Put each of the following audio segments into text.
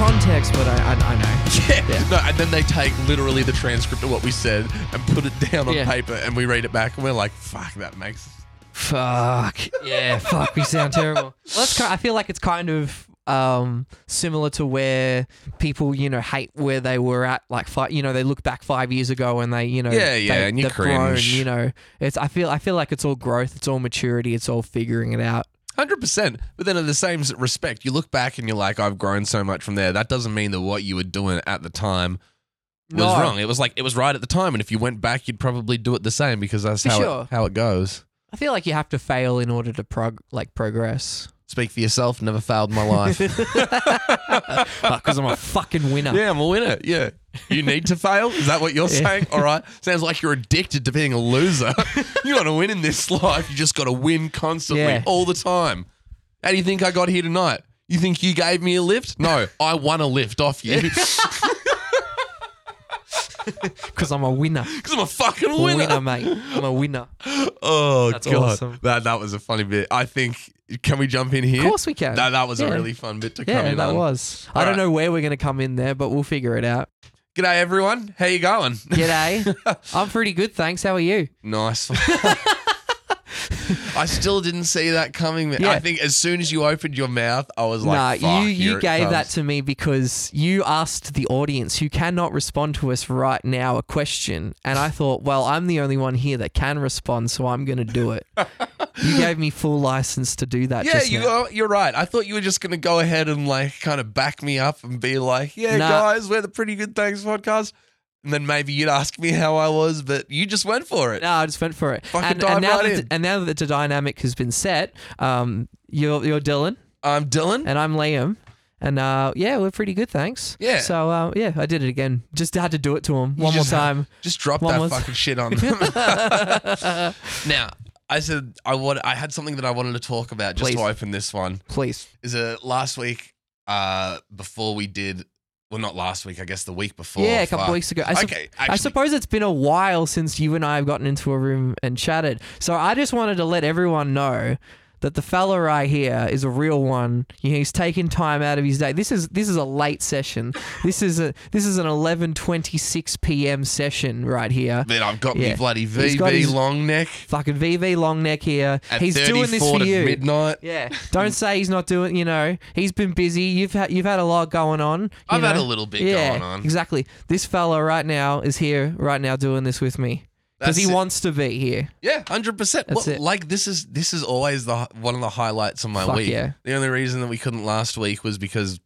context, but I know. Yeah. No, and then they take literally the transcript of what we said and put it down on paper, and we read it back, and we're like, "Fuck, that makes." Fuck. Yeah. Fuck. We sound terrible. Well, I feel like it's kind of similar to where people, you know, hate where they were at, like, you know, they look back 5 years ago and they, you know, and you cringe. Grown, you know, it's. I feel like it's all growth. It's all maturity. It's all figuring it out. 100%. But then, in the same respect, you look back and you're like, I've grown so much from there. That doesn't mean that what you were doing at the time was wrong. It was like, it was right at the time. And if you went back, you'd probably do it the same because that's how it goes. I feel like you have to fail in order to progress. Speak for yourself. Never failed in my life. Because I'm a fucking winner. Yeah, I'm a winner. Yeah. You need to fail? Is that what you're saying? All right. Sounds like you're addicted to being a loser. You want to win in this life. You just got to win constantly, all the time. How do you think I got here tonight? You think you gave me a lift? No, I won a lift off you. Because I'm a winner. Because I'm a fucking winner. I'm a winner, mate. I'm a winner. Oh, that's God. Awesome. That was a funny bit. I think... Can we jump in here? Of course we can. No, that was a really fun bit to come in. Yeah, that was. I don't know where we're going to come in there, but we'll figure it out. G'day, everyone. How you going? G'day. I'm pretty good, thanks. How are you? Nice. I still didn't see that coming. Yeah. I think as soon as you opened your mouth, I was like, fuck, you gave that to me because you asked the audience who cannot respond to us right now a question. And I thought, well, I'm the only one here that can respond, so I'm going to do it. You gave me full license to do that. Yeah, you're right. I thought you were just going to go ahead and like kind of back me up and be like, guys, we're the Pretty Good Things Podcast. And then maybe you'd ask me how I was, but you just went for it. No, I just went for it. Fucking dive right in. And now that the dynamic has been set, you're Dylan. I'm Dylan. And I'm Liam. And, we're pretty good, thanks. Yeah. So, I did it again. Just had to do it to him one more time. Just drop that fucking shit on them. Now, I said I had something that I wanted to talk about just to open this one. Please. Is it last week before we did... Well, not last week, I guess the week before. Yeah, a couple of weeks ago. I suppose it's been a while since you and I have gotten into a room and chatted. So I just wanted to let everyone know that the fella right here is a real one. He's taking time out of his day. This is a late session. This is an 11:26 p.m. session right here. Man, I've got my bloody VV long neck. Fucking VV long neck here. At he's doing this for you. Midnight. Yeah. Don't say he's not doing. You know, he's been busy. You've had a lot going on. I've had a little bit going on. Exactly. This fella right now is here right now doing this with me. Because he wants to be here. Yeah, 100%. Like this is always one of the highlights of my week. Yeah. The only reason that we couldn't last week was because,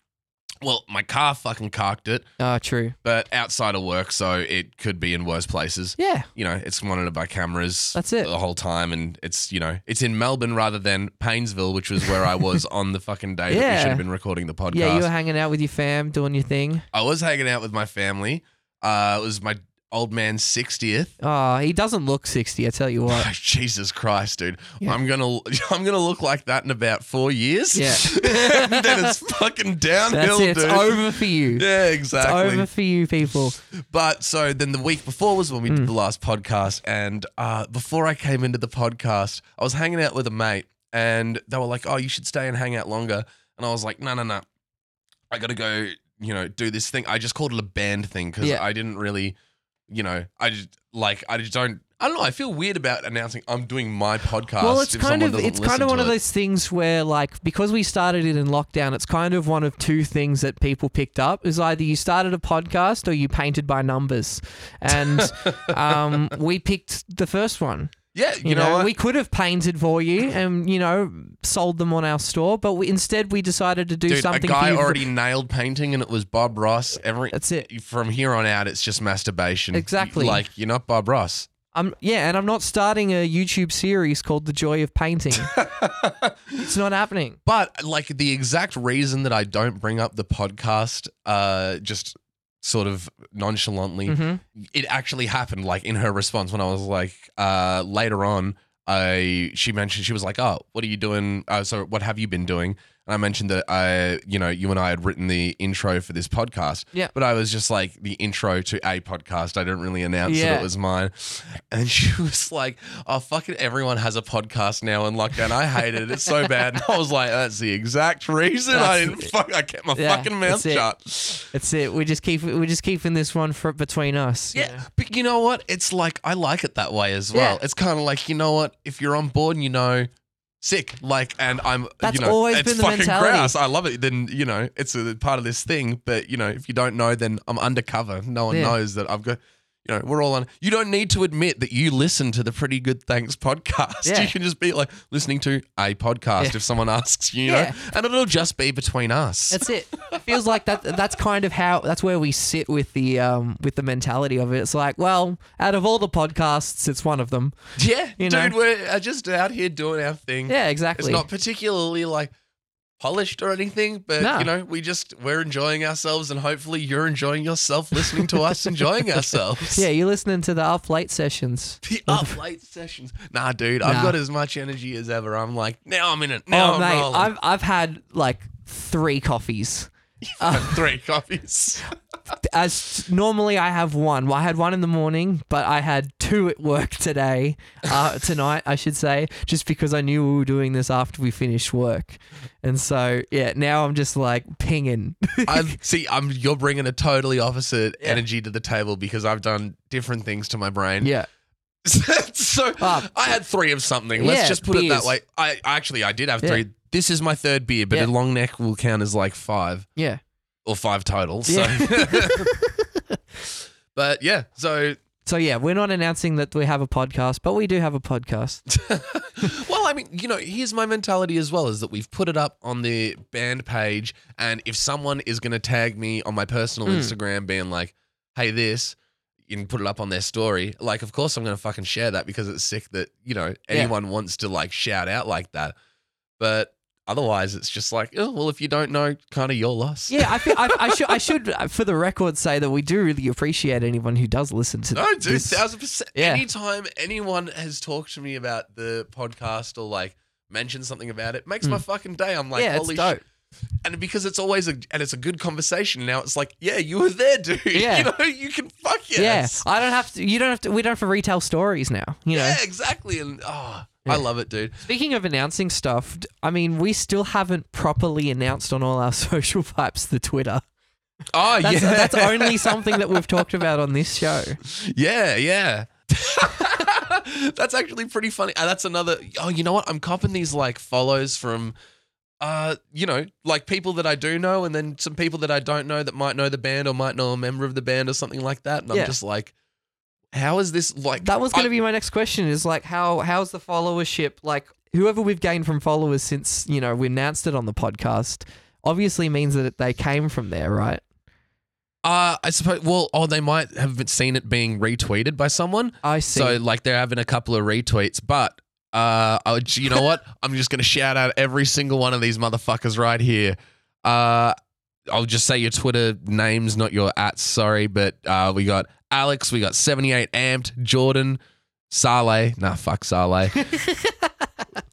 well, my car fucking carked it. Oh, true. But outside of work, so it could be in worse places. Yeah. You know, it's monitored by cameras. That's it. The whole time, and it's, you know, it's in Melbourne rather than Painesville, which was where I was on the fucking day that we should have been recording the podcast. Yeah, you were hanging out with your fam, doing your thing. I was hanging out with my family. It was my old man's 60th. Oh, he doesn't look 60, I tell you what. Oh, Jesus Christ, dude. Yeah. I'm gonna look like that in about 4 years. Yeah. And then it's fucking downhill, dude. It's over for you. Yeah, exactly. It's over for you, people. But so then the week before was when we did the last podcast, and before I came into the podcast, I was hanging out with a mate, and they were like, oh, you should stay and hang out longer. And I was like, no. I gotta go, you know, do this thing. I just called it a band thing because I didn't really... You know, I don't know. I feel weird about announcing I'm doing my podcast. Well, it's kind of one of those things where, like, because we started it in lockdown, it's kind of one of two things that people picked up is either you started a podcast or you painted by numbers, and we picked the first one. Yeah, you know what? We could have painted for you and, you know, sold them on our store, but we decided to do something. A guy already nailed painting, and it was Bob Ross. That's it. From here on out, it's just masturbation. Exactly. Like, you're not Bob Ross. And I'm not starting a YouTube series called The Joy of Painting. It's not happening. But, like, the exact reason that I don't bring up the podcast, just sort of nonchalantly, it actually happened, like, in her response when I was like, later on, she mentioned, she was like, oh, what have you been doing? And I mentioned that you and I had written the intro for this podcast. Yeah. But I was just like the intro to a podcast. I didn't really announce that it was mine. And she was like, "Oh, fucking everyone has a podcast now in lockdown. I hated it so bad." And I was like, "That's the exact reason I kept my fucking mouth shut." That's it. We're just keeping this one for between us. Yeah. You know? But you know what? It's like I like it that way as well. Yeah. It's kind of like, you know what? If you're on board, and you know. Sick, like, and I'm, that's always it's been the fucking mentality. Grouse. I love it. Then, you know, it's a part of this thing, but, you know, if you don't know, then I'm undercover. No one knows that I've got, you know, we're all on. You don't need to admit that you listen to the Pretty Good Things podcast. Yeah. You can just be like listening to a podcast if someone asks you, know, and it'll just be between us. That's it. It feels like that. That's kind of how, that's where we sit with the mentality of it. It's like, well, out of all the podcasts, it's one of them. Yeah, you know? We're just out here doing our thing. Yeah, exactly. It's not particularly like polished or anything, but you know, we're enjoying ourselves, and hopefully you're enjoying yourself listening to us enjoying ourselves. Yeah, you're listening to the up late sessions. The up late sessions. Nah, dude, I've got as much energy as ever. I'm like, now I'm in it. Now I'm rolling. I've had like 3 coffees. Three coffees. As normally I have one. Well, I had one in the morning, but I had 2 at work today, tonight, I should say, just because I knew we were doing this after we finished work. And so, yeah, now I'm just like pinging. You're bringing a totally opposite energy to the table because I've done different things to my brain. Yeah. So I had 3 of something. Let's just put it that way. I did have 3. This is my 3rd beer, but a long neck will count as like 5. Yeah. Or 5 total. So. Yeah. But yeah, so yeah, we're not announcing that we have a podcast, but we do have a podcast. Well, I mean, you know, here's my mentality as well, is that we've put it up on the band page, and if someone is going to tag me on my personal Instagram being like, "Hey, this," and put it up on their story, like, of course I'm going to fucking share that because it's sick that, you know, anyone wants to like shout out like that. But otherwise, it's just like, oh, well, if you don't know, kind of your loss. Yeah, I should, for the record, say that we do really appreciate anyone who does listen to this. No, dude, 1000%. Yeah. Anytime anyone has talked to me about the podcast or, like, mentioned something about it, makes my fucking day. I'm like, holy shit. And because it's always it's a good conversation now, it's like, yeah, you were there, dude. Yeah. You know, you can fuck yes. Yeah, we don't have to retell stories now, you know. Yeah, exactly. And, I love it, dude. Speaking of announcing stuff, I mean, we still haven't properly announced on all our social pipes the Twitter. Oh, that's only something that we've talked about on this show. Yeah, yeah. That's actually pretty funny. That's another... Oh, you know what? I'm copping these, like, follows from... you know, like people that I do know, and then some people that I don't know that might know the band or might know a member of the band or something like that. And I'm just like, how is this like? That was going to be my next question, is like, how's the followership? Like, whoever we've gained from followers since, you know, we announced it on the podcast obviously means that they came from there, right? I suppose, well, they might have seen it being retweeted by someone. I see. So like they're having a couple of retweets, but. You know what? I'm just going to shout out every single one of these motherfuckers right here. I'll just say your Twitter names, not your @ sorry, but we got Alex, we got 78 Amped, Jordan, Saleh. Nah, fuck Saleh.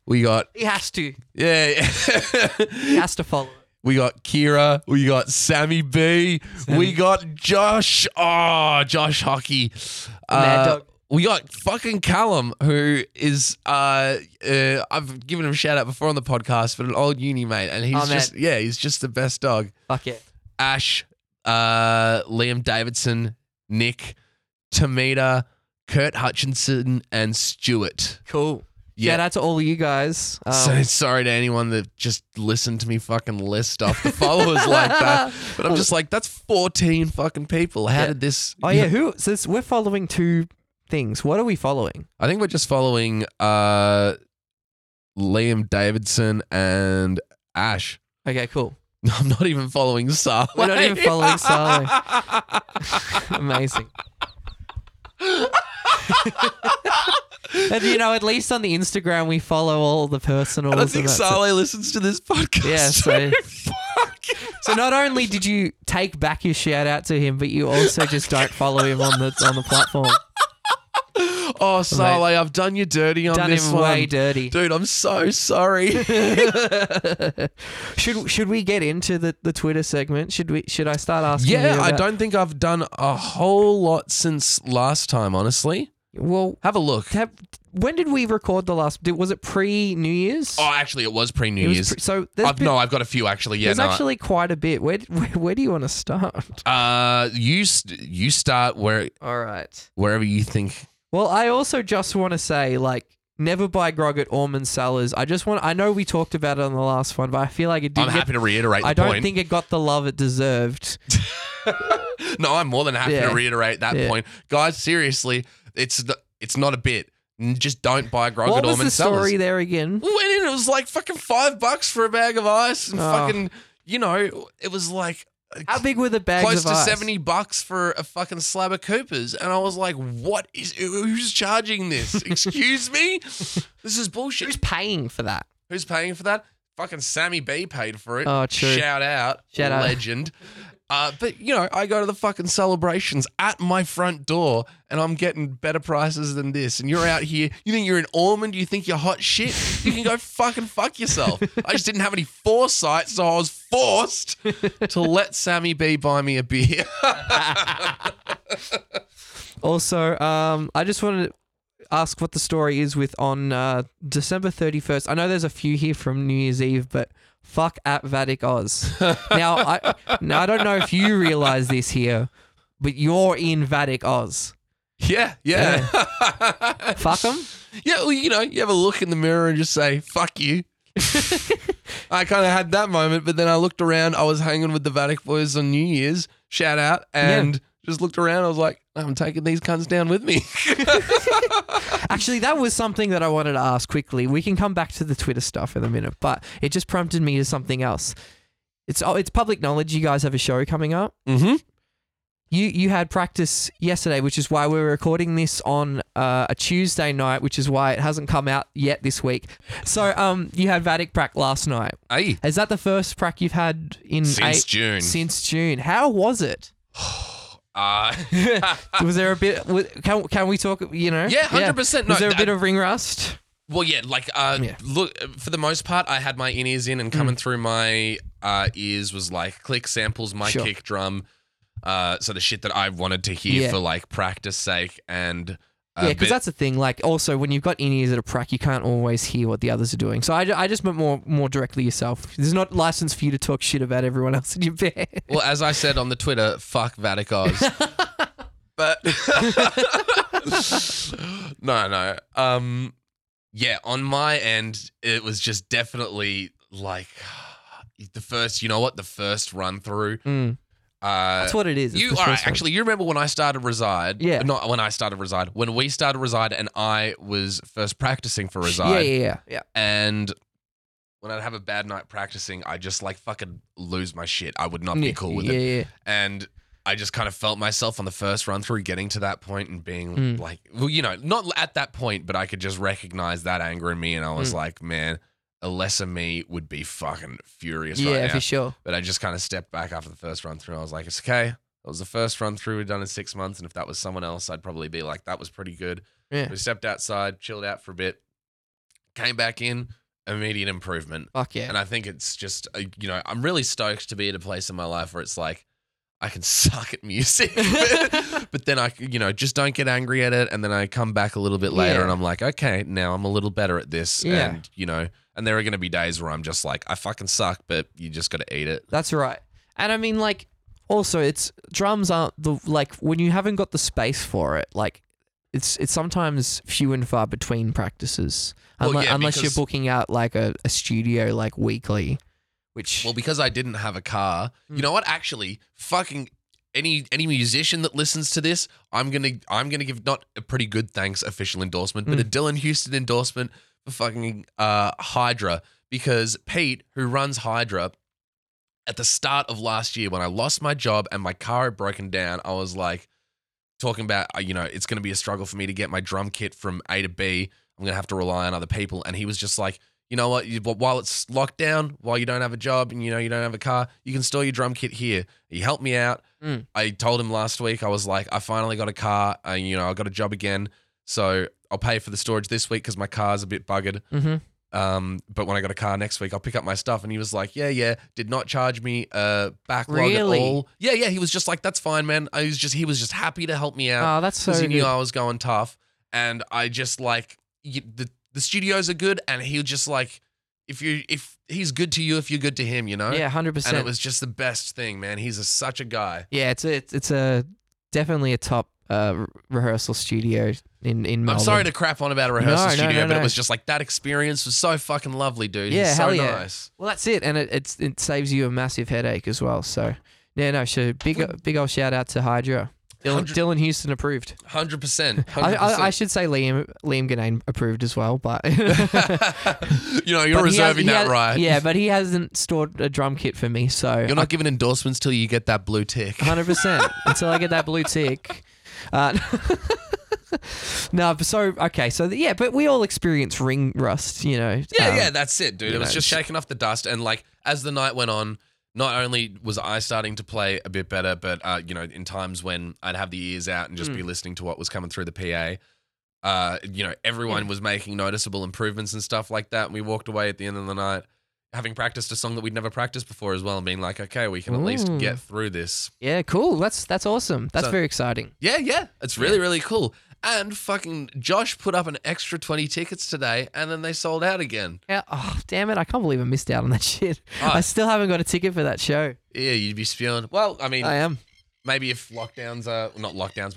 We got... He has to. Yeah. He has to follow. We got Kira. We got Sammy B. Sammy. We got Josh. Oh, Josh Hockey. Mad Dog. We got fucking Callum, who is, I've given him a shout out before on the podcast, but an old uni mate. And he's he's just the best dog. Fuck it. Ash, Liam Davidson, Nick, Tamita, Kurt Hutchinson, and Stuart. Cool. Yeah, that's all you guys. So sorry to anyone that just listened to me fucking list off the followers like that. But I'm just like, that's 14 fucking people. How did this? Oh, yeah. Who? So we're following 2 things. What are we following? I think we're just following Liam Davidson and Ash. Okay, cool. I'm not even following Sally. We're not even following Sally. Amazing. And, you know, at least on the Instagram, we follow all the personal. I don't think Sally listens to this podcast. Yeah, so. So not only did you take back your shout out to him, but you also just don't follow him on the platform. oh, Saleh, I've done you dirty on this one. Done him way dirty. Dude, I'm so sorry. Should we get into the Twitter segment? Should I start asking you about... I don't think I've done a whole lot since last time, honestly. Well, have a look. When did we record the last? Was it pre-New Year's? Oh, actually, it was pre-New Year's. I've got a few, actually. Yeah, actually quite a bit. Where do you want to start? You start where... All right. Wherever you think... Well, I also just want to say, never buy grog at Ormond Cellars. I know we talked about it on the last one, but I feel like it didn't... happy to reiterate the point. I don't think it got the love it deserved. No, I'm more than happy to reiterate that point. Guys, seriously... It's not a bit. Just don't buy grog at Ormond Cellars. What was the story there again? We went in. It was like fucking $5 for a bag of ice, and it was like how big were the bags? Close to ice? $70 for a fucking slab of Coopers, and I was like, who's charging this? Excuse me, this is bullshit. Who's paying for that? Fucking Sammy B paid for it. Oh, true. Shout out, legend. But, I go to the fucking celebrations at my front door and I'm getting better prices than this. And you're out here. You think you're in Ormond? You think you're hot shit? You can go fucking fuck yourself. I just didn't have any foresight, so I was forced to let Sammy B buy me a beer. Also, I just wanted to ask what the story is with on December 31st. I know there's a few here from New Year's Eve, but... Fuck at Vatic Oz. Now I don't know if you realise this here, but you're in Vatic Oz. Yeah. Fuck them? Yeah, well, you have a look in the mirror and just say, fuck you. I kind of had that moment, but then I looked around. I was hanging with the Vatic boys on New Year's, shout out, and just looked around. I was like, I'm taking these cunts down with me. Actually, that was something that I wanted to ask quickly. We can come back to the Twitter stuff in a minute, but it just prompted me to something else. It's public knowledge. You guys have a show coming up. Mm-hmm. You had practice yesterday, which is why we're recording this on a Tuesday night, which is why it hasn't come out yet this week. So you had Vatic prac last night. Aye. Is that the first prac you've had in June? Since June. How was it? Was there a bit? Can we talk? Yeah, 100%. Was there a bit of ring rust? Well, yeah. Look, for the most part, I had my in-ears in, and coming through my ears was like click samples, my kick drum, so the shit that I wanted to hear for practice sake, and because that's the thing. Also, when you've got in-ears at a prac, you can't always hear what the others are doing. So I just meant more directly yourself. There's not license for you to talk shit about everyone else in your band. Well, as I said on the Twitter, fuck Vatic Oz. But no. On my end, it was just definitely the first. You know what? The first run through. Mm. That's what it is. You remember when I started Reside? Yeah. Not when I started Reside. When we started Reside and I was first practicing for Reside. Yeah. And when I'd have a bad night practicing, I just fucking lose my shit. I would not be cool with it. Yeah. And I just kind of felt myself on the first run through getting to that point and being not at that point, but I could just recognize that anger in me. And I was man, a lesser me would be fucking furious right now. Yeah, for sure. But I just kind of stepped back after the first run through. I was like, it's okay. That was the first run through we'd done in 6 months. And if that was someone else, I'd probably be like, that was pretty good. Yeah. We stepped outside, chilled out for a bit, came back in, immediate improvement. Fuck yeah. And I think it's just, I'm really stoked to be at a place in my life where it's like, I can suck at music, but then I, just don't get angry at it. And then I come back a little bit later and I'm like, okay, now I'm a little better at this. Yeah. And, and there are going to be days where I'm just like, I fucking suck, but you just got to eat it. That's right. And I mean, also it's drums aren't when you haven't got the space for it, it's sometimes few and far between practices unless you're booking out a studio weekly. Because I didn't have a car, you know what? Actually, fucking any musician that listens to this, I'm gonna give not a pretty good thanks official endorsement, but a Dylan Houston endorsement for fucking Hydra, because Pete, who runs Hydra, at the start of last year when I lost my job and my car had broken down, I was talking about it's gonna be a struggle for me to get my drum kit from A to B. I'm gonna have to rely on other people, and he was just like, you know what, while it's locked down, while you don't have a job and, you don't have a car, you can store your drum kit here. He helped me out. I told him last week, I was like, I finally got a car. I got a job again. So I'll pay for the storage this week because my car's a bit buggered. Mm-hmm. But when I got a car next week, I'll pick up my stuff. And he was like, yeah, did not charge me a backlog at all. Yeah. He was just like, that's fine, man. He was just happy to help me out. Oh, that's so good. Because he knew I was going tough. And I just like, the studios are good. And he'll just like, if he's good to you, if you're good to him, you know? Yeah, 100%. And it was just the best thing, man. He's such a guy. Yeah. It's definitely a top, rehearsal studio in Melbourne. I'm sorry to crap on about a rehearsal studio, but it was just like that experience was so fucking lovely, dude. Yeah, hell yeah. Nice. Well, that's it, and it saves you a massive headache as well. So yeah, no, so big old shout out to Hydra. Dylan Houston approved. 100%. I should say Liam Ganane approved as well, but you know, you're reserving that right. Yeah, but he hasn't stored a drum kit for me, so you're not giving endorsements till you get that blue tick. 100%. Until I get that blue tick. No, so okay, so yeah, but we all experience ring rust, you know. Yeah, that's it, dude. It was just shaking off the dust, and like as the night went on, not only was I starting to play a bit better, but you know, in times when I'd have the ears out and just be listening to what was coming through the PA, you know, everyone was making noticeable improvements and stuff like that. And we walked away at the end of the night having practiced a song that we'd never practiced before as well, and being like, okay, we can at least get through this. Yeah, cool. That's awesome. That's very exciting. Yeah. It's really cool. And fucking Josh put up an extra 20 tickets today, and then they sold out again. Yeah. Oh, damn it. I can't believe I missed out on that shit. I still haven't got a ticket for that show. Yeah, you'd be spewing. Well, I mean, I am. Maybe if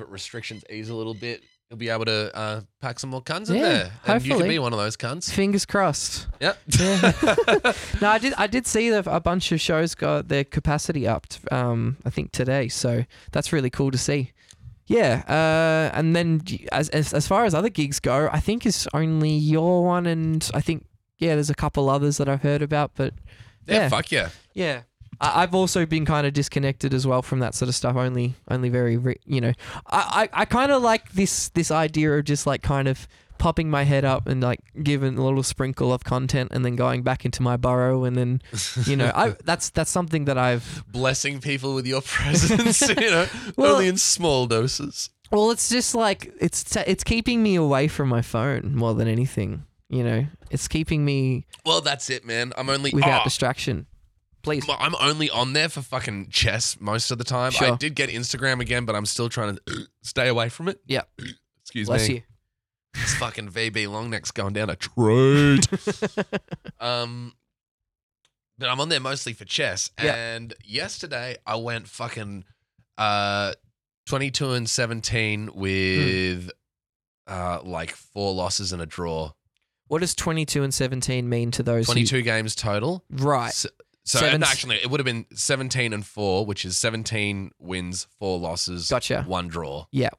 restrictions ease a little bit, you'll be able to pack some more cunts in there. And hopefully. You can be one of those cunts. Fingers crossed. Yep. Yeah. No, I did see a bunch of shows got their capacity up, I think, today. So that's really cool to see. Yeah. And then as far as other gigs go, I think it's only your one. And I think, yeah, there's a couple others that I've heard about. But yeah. Fuck yeah. Yeah. I've also been kind of disconnected as well from that sort of stuff. Only very, you know, I kind of like this idea of just like kind of popping my head up and like giving a little sprinkle of content and then going back into my burrow and then, you know, that's something that I've blessing people with your presence, you know, well, only in small doses. Well, it's just like it's keeping me away from my phone more than anything. You know, it's keeping me. Well, that's it, man. I'm only without distraction. Please. I'm only on there for fucking chess most of the time. Sure. I did get Instagram again, but I'm still trying to stay away from it. Yeah. Excuse me. Bless you. It's fucking VB Longneck's going down a treat. But I'm on there mostly for chess. Yeah. And yesterday I went fucking 22-17 with like 4 losses and a draw. What does 22-17 mean to those? 22 games total. Right. So actually, it would have been 17-4, which is 17 wins, 4 losses, gotcha. 1 draw. Yeah,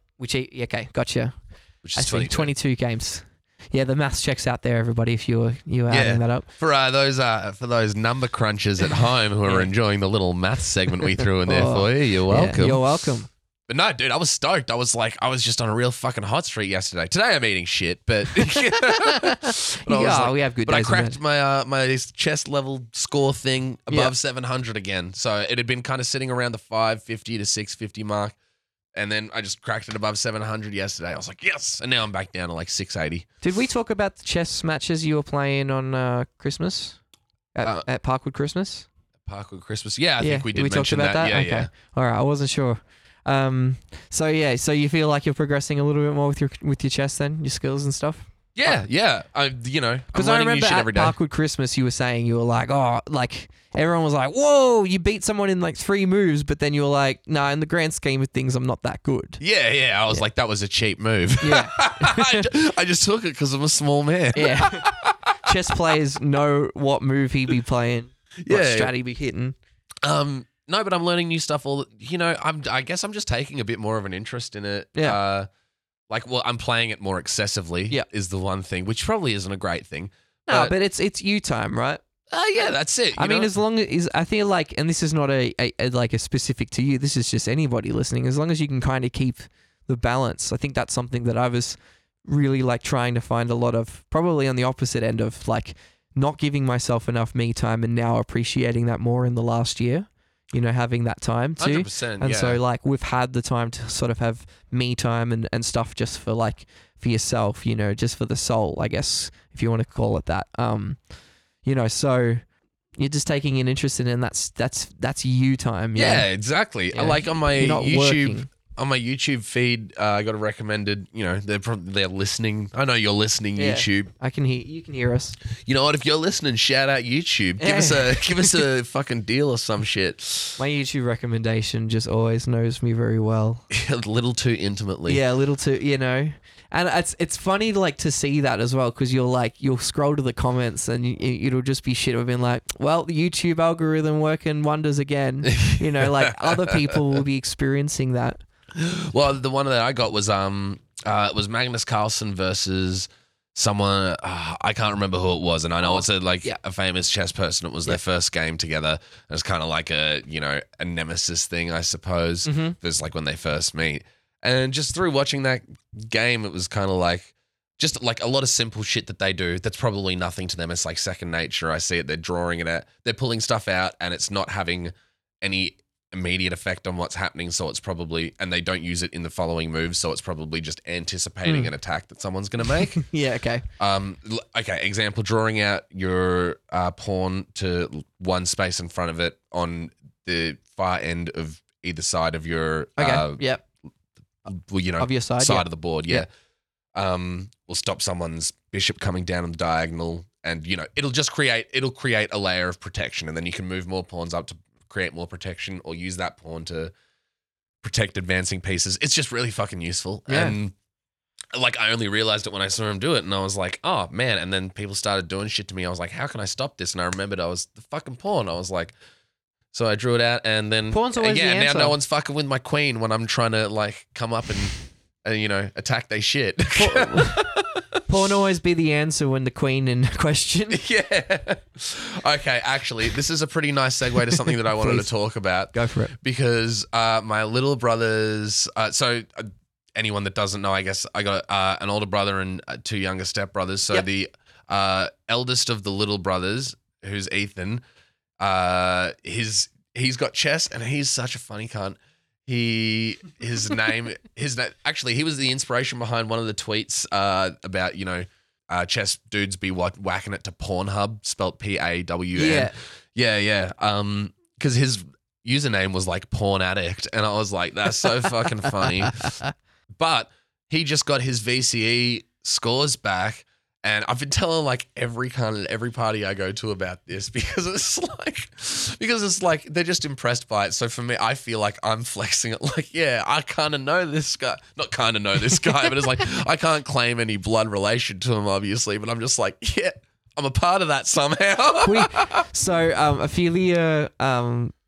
gotcha. Which is 22 games. Yeah, the maths checks out there, everybody. If you are adding that up for those number crunchers at home who are enjoying the little math segment we threw in there for you, you're welcome. Yeah, you're welcome. But no, dude, I was stoked. I was just on a real fucking hot streak yesterday. Today I'm eating shit, but we have good days. But I cracked my chess level score thing above 700 again. So it had been kind of sitting around the 550 to 650 mark, and then I just cracked it above 700 yesterday. I was like, yes, and now I'm back down to like 680. Did we talk about the chess matches you were playing on Christmas at Parkwood Christmas? Parkwood Christmas, yeah, I think we did. We mention talked about that. Yeah, okay. Yeah. All right, I wasn't sure. So you feel like you're progressing a little bit more with your chess then, your skills and stuff? Yeah, yeah. Because I remember at Parkwood Christmas, you were saying, you were like, oh, like everyone was like, whoa, you beat someone in like 3 moves, but then you were like, no, in the grand scheme of things, I'm not that good. Yeah. I was like, that was a cheap move. Yeah. I just took it because I'm a small man. Yeah. Chess players know what move he'd be playing, what strategy he'd be hitting. No, but I'm learning new stuff. I guess I'm just taking a bit more of an interest in it. Yeah. I'm playing it more excessively. Yeah. Is the one thing, which probably isn't a great thing. No, but it's you time, right? Yeah, that's it. I mean, as long as I feel like, and this is not a specific to you. This is just anybody listening. As long as you can kind of keep the balance, I think that's something that I was really like trying to find a lot of. Probably on the opposite end of like not giving myself enough me time, and now appreciating that more in the last year. you know, having that time too. 100%, and so like we've had the time to sort of have me time and stuff just for like for yourself, you know, just for the soul, I guess, if you want to call it that. You know, so you're just taking an interest in it, and that's you time. Yeah, exactly. Yeah. Like on my YouTube working. On my YouTube feed, I got a recommended, you know, they're listening. I know you're listening, YouTube. I can hear, you can hear us. You know what? If you're listening, shout out YouTube. Give us a, give us a fucking deal or some shit. My YouTube recommendation just always knows me very well. A little too intimately. Yeah, a little too, you know. And it's funny like to see that as well, because you're like, you'll scroll to the comments and it'll just be shit. I've been like, well, the YouTube algorithm working wonders again. You know, like other people will be experiencing that. Well, the one that I got was it was Magnus Carlsen versus someone, I can't remember who it was, and I know it's a famous chess person. It was their first game together. It was kind of like a, you know, a nemesis thing, I suppose. Mm-hmm. There's like when they first meet, and just through watching that game, it was kind of like just like a lot of simple shit that they do that's probably nothing to them. It's like second nature. I see it. They're drawing it out. They're pulling stuff out, and it's not having any immediate effect on what's happening, so it's probably, and they don't use it in the following move, so it's probably just anticipating an attack that someone's going to make. Example, drawing out your pawn to one space in front of it on the far end of either side of your side of the board will stop someone's bishop coming down on the diagonal, and you know it'll create a layer of protection, and then you can move more pawns up to create more protection, or use that pawn to protect advancing pieces. It's just really fucking useful. Yeah. And like, I only realized it when I saw him do it, and I was like, oh man. And then people started doing shit to me. I was like, how can I stop this? And I remembered I was the fucking pawn. I was like, so I drew it out, and then pawn's always the answer. Now no one's fucking with my queen when I'm trying to like come up and you know, attack they shit. Pawn always be the answer when the queen in question. Yeah. Okay, actually, this is a pretty nice segue to something that I wanted to talk about. Go for it. Because my little brother's... anyone that doesn't know, I guess, I got an older brother and two younger stepbrothers. So the eldest of the little brothers, who's Ethan, he's got chess, and he's such a funny cunt. He was the inspiration behind one of the tweets about, you know, chess dudes be whacking it to Pornhub, spelt Pawn. Because his username was like Porn Addict, and I was like, that's so fucking funny. But he just got his VCE scores back, and I've been telling like every party I go to about this, because it's like they're just impressed by it. So for me, I feel like I'm flexing it. Like, yeah, I kind of know this guy. Not kind of know this guy, but it's like I can't claim any blood relation to him, obviously. But I'm just like, yeah, I'm a part of that somehow. Ophelia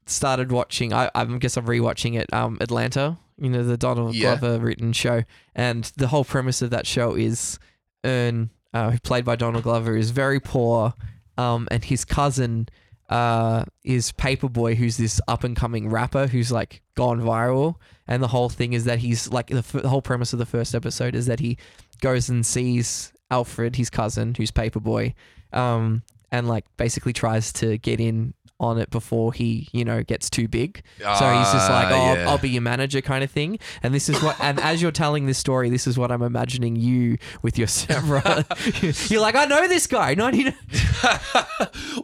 started watching. I guess I'm rewatching it. Atlanta, you know, the Donald Glover written show, and the whole premise of that show is Ern, played by Donald Glover, is very poor, and his cousin is Paperboy, who's this up-and-coming rapper who's, like, gone viral, and the whole thing is that he's, like, the whole premise of the first episode is that he goes and sees Alfred, his cousin, who's Paperboy, and, like, basically tries to get in on it before he, you know, gets too big. So he's just like, I'll be your manager kind of thing. And this is what, and as you're telling this story, this is what I'm imagining you with your samurai. You're like, I know this guy.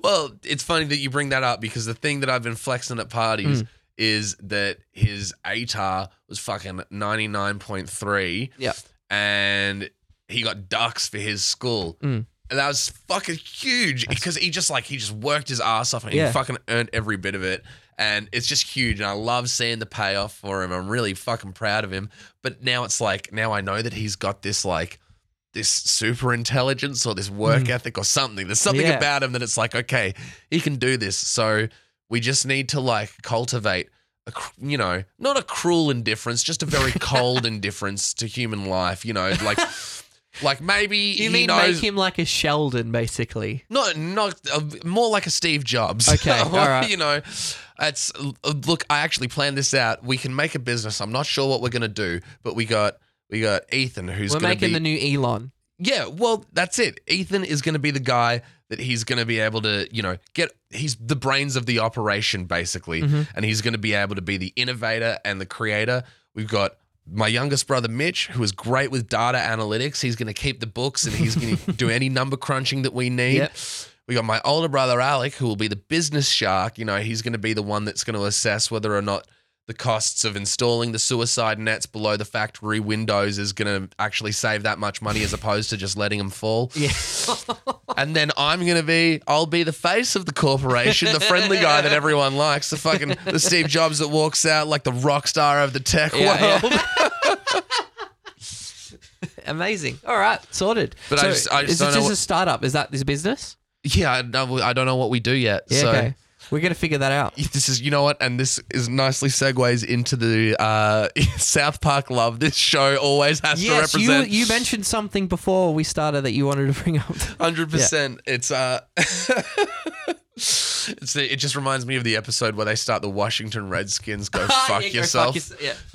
Well, it's funny that you bring that up, because the thing that I've been flexing at parties is that his ATAR was fucking 99.3. Yeah. And he got ducks for his school. Mm. And that was fucking huge, because he just worked his ass off, and he fucking earned every bit of it. And it's just huge. And I love seeing the payoff for him. I'm really fucking proud of him. But now it's like, now I know that he's got this, like, this super intelligence or this work ethic or something. There's something about him that it's like, okay, he can do this. So we just need to, like, cultivate not a cruel indifference, just a very cold indifference to human life, you know, like... Like maybe make him like a Sheldon, basically. Not more like a Steve Jobs. Okay, all right. You know, it's look. I actually planned this out. We can make a business. I'm not sure what we're gonna do, but we got Ethan, who's we're making the new Elon. Yeah, well, that's it. Ethan is gonna be the guy that he's going to be able to, you know, get – he's the brains of the operation basically, and he's going to be able to be the innovator and the creator. We've got my youngest brother Mitch, who is great with data analytics. He's going to keep the books and he's going to do any number crunching that we need. Yep. We got my older brother Alec, who will be the business shark. You know, he's going to be the one that's going to assess whether or not the costs of installing the suicide nets below the factory windows is going to actually save that much money as opposed to just letting them fall. Yeah. And then I'll be the face of the corporation, the friendly guy that everyone likes, the Steve Jobs that walks out like the rock star of the tech world. Yeah. Amazing. All right, sorted. But so I just don't know. Is this a startup? Is that this business? Yeah, I don't know what we do yet. Yeah, so. Okay. We're going to figure that out. This is, you know what, and this is nicely segues into the South Park love. This show always has to represent. You mentioned something before we started that you wanted to bring up. 100%. Yeah. It's it just reminds me of the episode where they start the Washington Redskins go fuck yourself.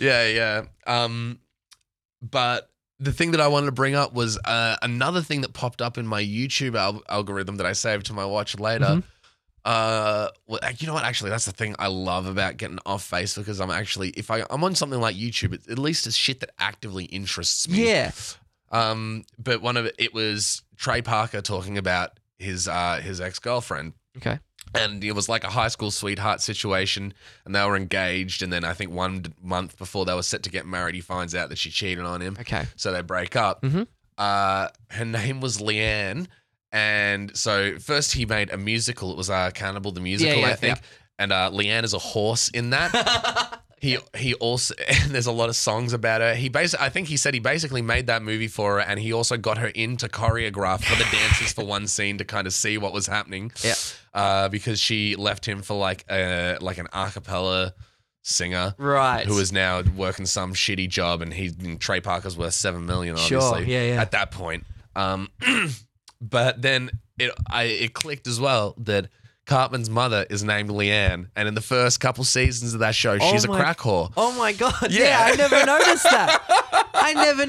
Yeah. But the thing that I wanted to bring up was another thing that popped up in my YouTube algorithm that I saved to my watch later. Mm-hmm. Well, you know what? Actually, that's the thing I love about getting off Facebook, because I'm actually, if I'm on something like YouTube, at least it's shit that actively interests me. Yeah. But it was Trey Parker talking about his ex-girlfriend. Okay. And it was like a high school sweetheart situation, and they were engaged. And then I think 1 month before they were set to get married, he finds out that she cheated on him. Okay. So they break up. Mm-hmm. Her name was Leanne. And so first he made a musical. It was Cannibal the Musical, I think. Yeah. And Leanne is a horse in that. He also, and there's a lot of songs about her. I think he basically made that movie for her, and he also got her in to choreograph for the dancers for one scene to kind of see what was happening. Yeah. Because she left him for like an a cappella singer, right? Who is now working some shitty job, and Trey Parker's worth $7 million, obviously. Sure. Yeah. At that point. But then it clicked as well that Cartman's mother is named Leanne, and in the first couple seasons of that show, she's a crack whore. Oh, my God. Yeah, I never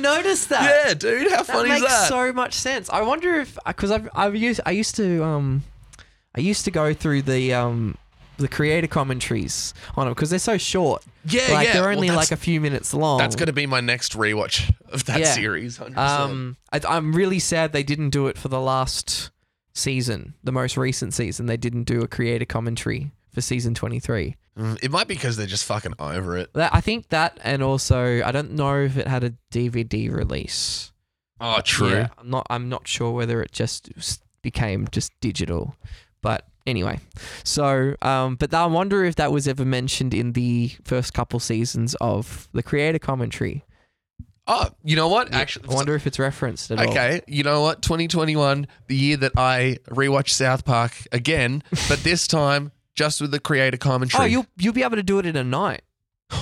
noticed that. Yeah, dude, how funny is that? That makes so much sense. I wonder if – because I used to go through the creator commentaries on them because they're so short. Yeah, like, yeah. They're only like a few minutes long. That's going to be my next rewatch of that series, 100%. I'm really sad they didn't do it for the last season, the most recent season. They didn't do a creator commentary for season 23. It might be because they're just fucking over it. I think that, and also I don't know if it had a DVD release. Oh, true. Yeah, I'm not sure whether it just became just digital, but... Anyway, so, but I wonder if that was ever mentioned in the first couple seasons of the creator commentary. Oh, you know what? Actually, I wonder if it's referenced at all. Okay, you know what? 2021, the year that I rewatched South Park again, but this time just with the creator commentary. Oh, you'll be able to do it in a night.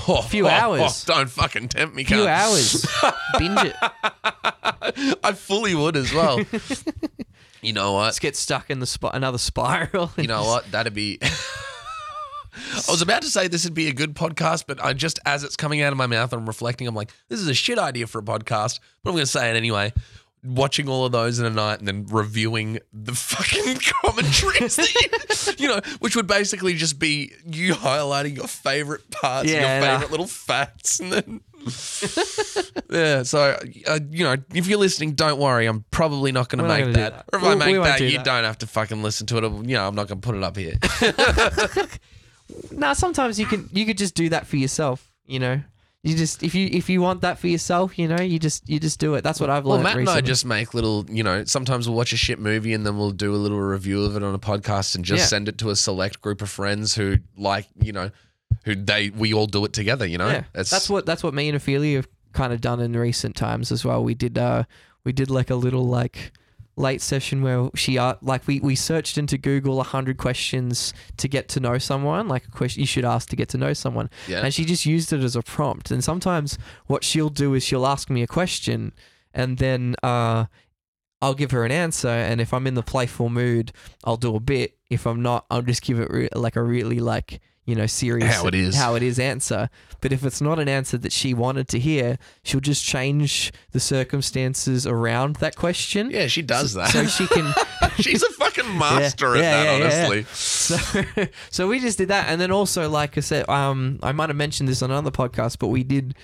A few hours. Oh, don't fucking tempt me, cunt. Binge it. I fully would as well. You know what? Let's get stuck in another spiral. You know what? That'd be... I was about to say this would be a good podcast, but I just, as it's coming out of my mouth and I'm reflecting, I'm like, this is a shit idea for a podcast, but I'm going to say it anyway. Watching all of those in a night and then reviewing the fucking commentaries, which would basically just be you highlighting your favorite parts, your favorite little facts, and then... Yeah, so if you're listening, don't worry. I'm probably not going to make that. Or if I make that, you don't have to fucking listen to it. I'm not going to put it up here. Nah, sometimes you could just do that for yourself. You just if you want that for yourself, you just do it. That's what I've learned. Well, Matt recently. And I just make little. Sometimes we'll watch a shit movie and then we'll do a little review of it on a podcast and just send it to a select group of friends who like we all do it together, Yeah. That's what me and Ophelia have kind of done in recent times as well. We did like a little late session where we searched into Google 100 questions to get to know someone, like a question you should ask to get to know someone. Yeah. And she just used it as a prompt. And sometimes what she'll do is she'll ask me a question and then I'll give her an answer, and if I'm in the playful mood, I'll do a bit. If I'm not, I'll just give it like a really you know, serious, how it is answer. But if it's not an answer that she wanted to hear, she'll just change the circumstances around that question. Yeah, she does that. So she can. She's a fucking master at that, honestly. Yeah. So we just did that, and then also, like I said, I might have mentioned this on another podcast, but we did.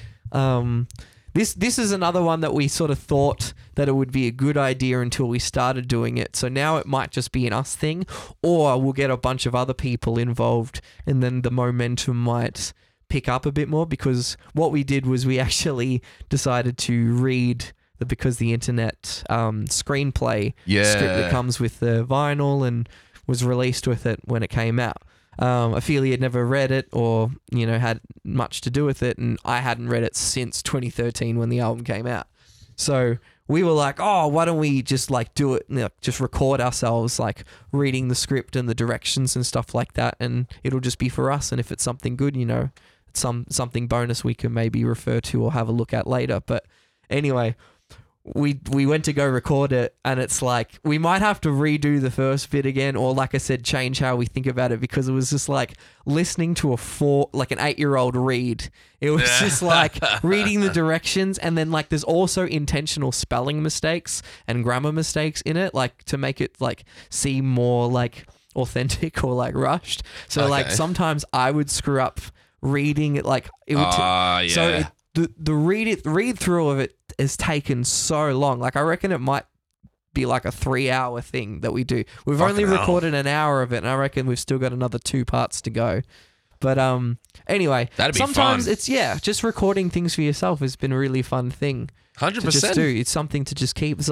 This is another one that we sort of thought that it would be a good idea until we started doing it. So now it might just be an us thing, or we'll get a bunch of other people involved, and then the momentum might pick up a bit more, because what we did was we actually decided to read the Because the Internet screenplay script that comes with the vinyl and was released with it when it came out. Ophelia had never read it or, you know, had much to do with it, and I hadn't read it since 2013 when the album came out. So we were like, oh, why don't we just like do it and like, just record ourselves like reading the script and the directions and stuff like that, and it'll just be for us, and if it's something good, you know, something bonus we can maybe refer to or have a look at later. But anyway, we went to go record it, and it's like we might have to redo the first bit again, or like I said, change how we think about it, because it was just like listening to an 8-year-old read. It was just like reading the directions, and then like there's also intentional spelling mistakes and grammar mistakes in it, like to make it like seem more like authentic or like rushed. So like sometimes I would screw up reading it, like it would so it, the read through of it has taken so long. Like I reckon it might be like a 3-hour thing that we do. We've only recorded an hour of it, and I reckon we've still got another 2 parts to go. But anyway, that'd be sometimes fun. It's just recording things for yourself has been a really fun thing. 100%. It's something to just keep. It's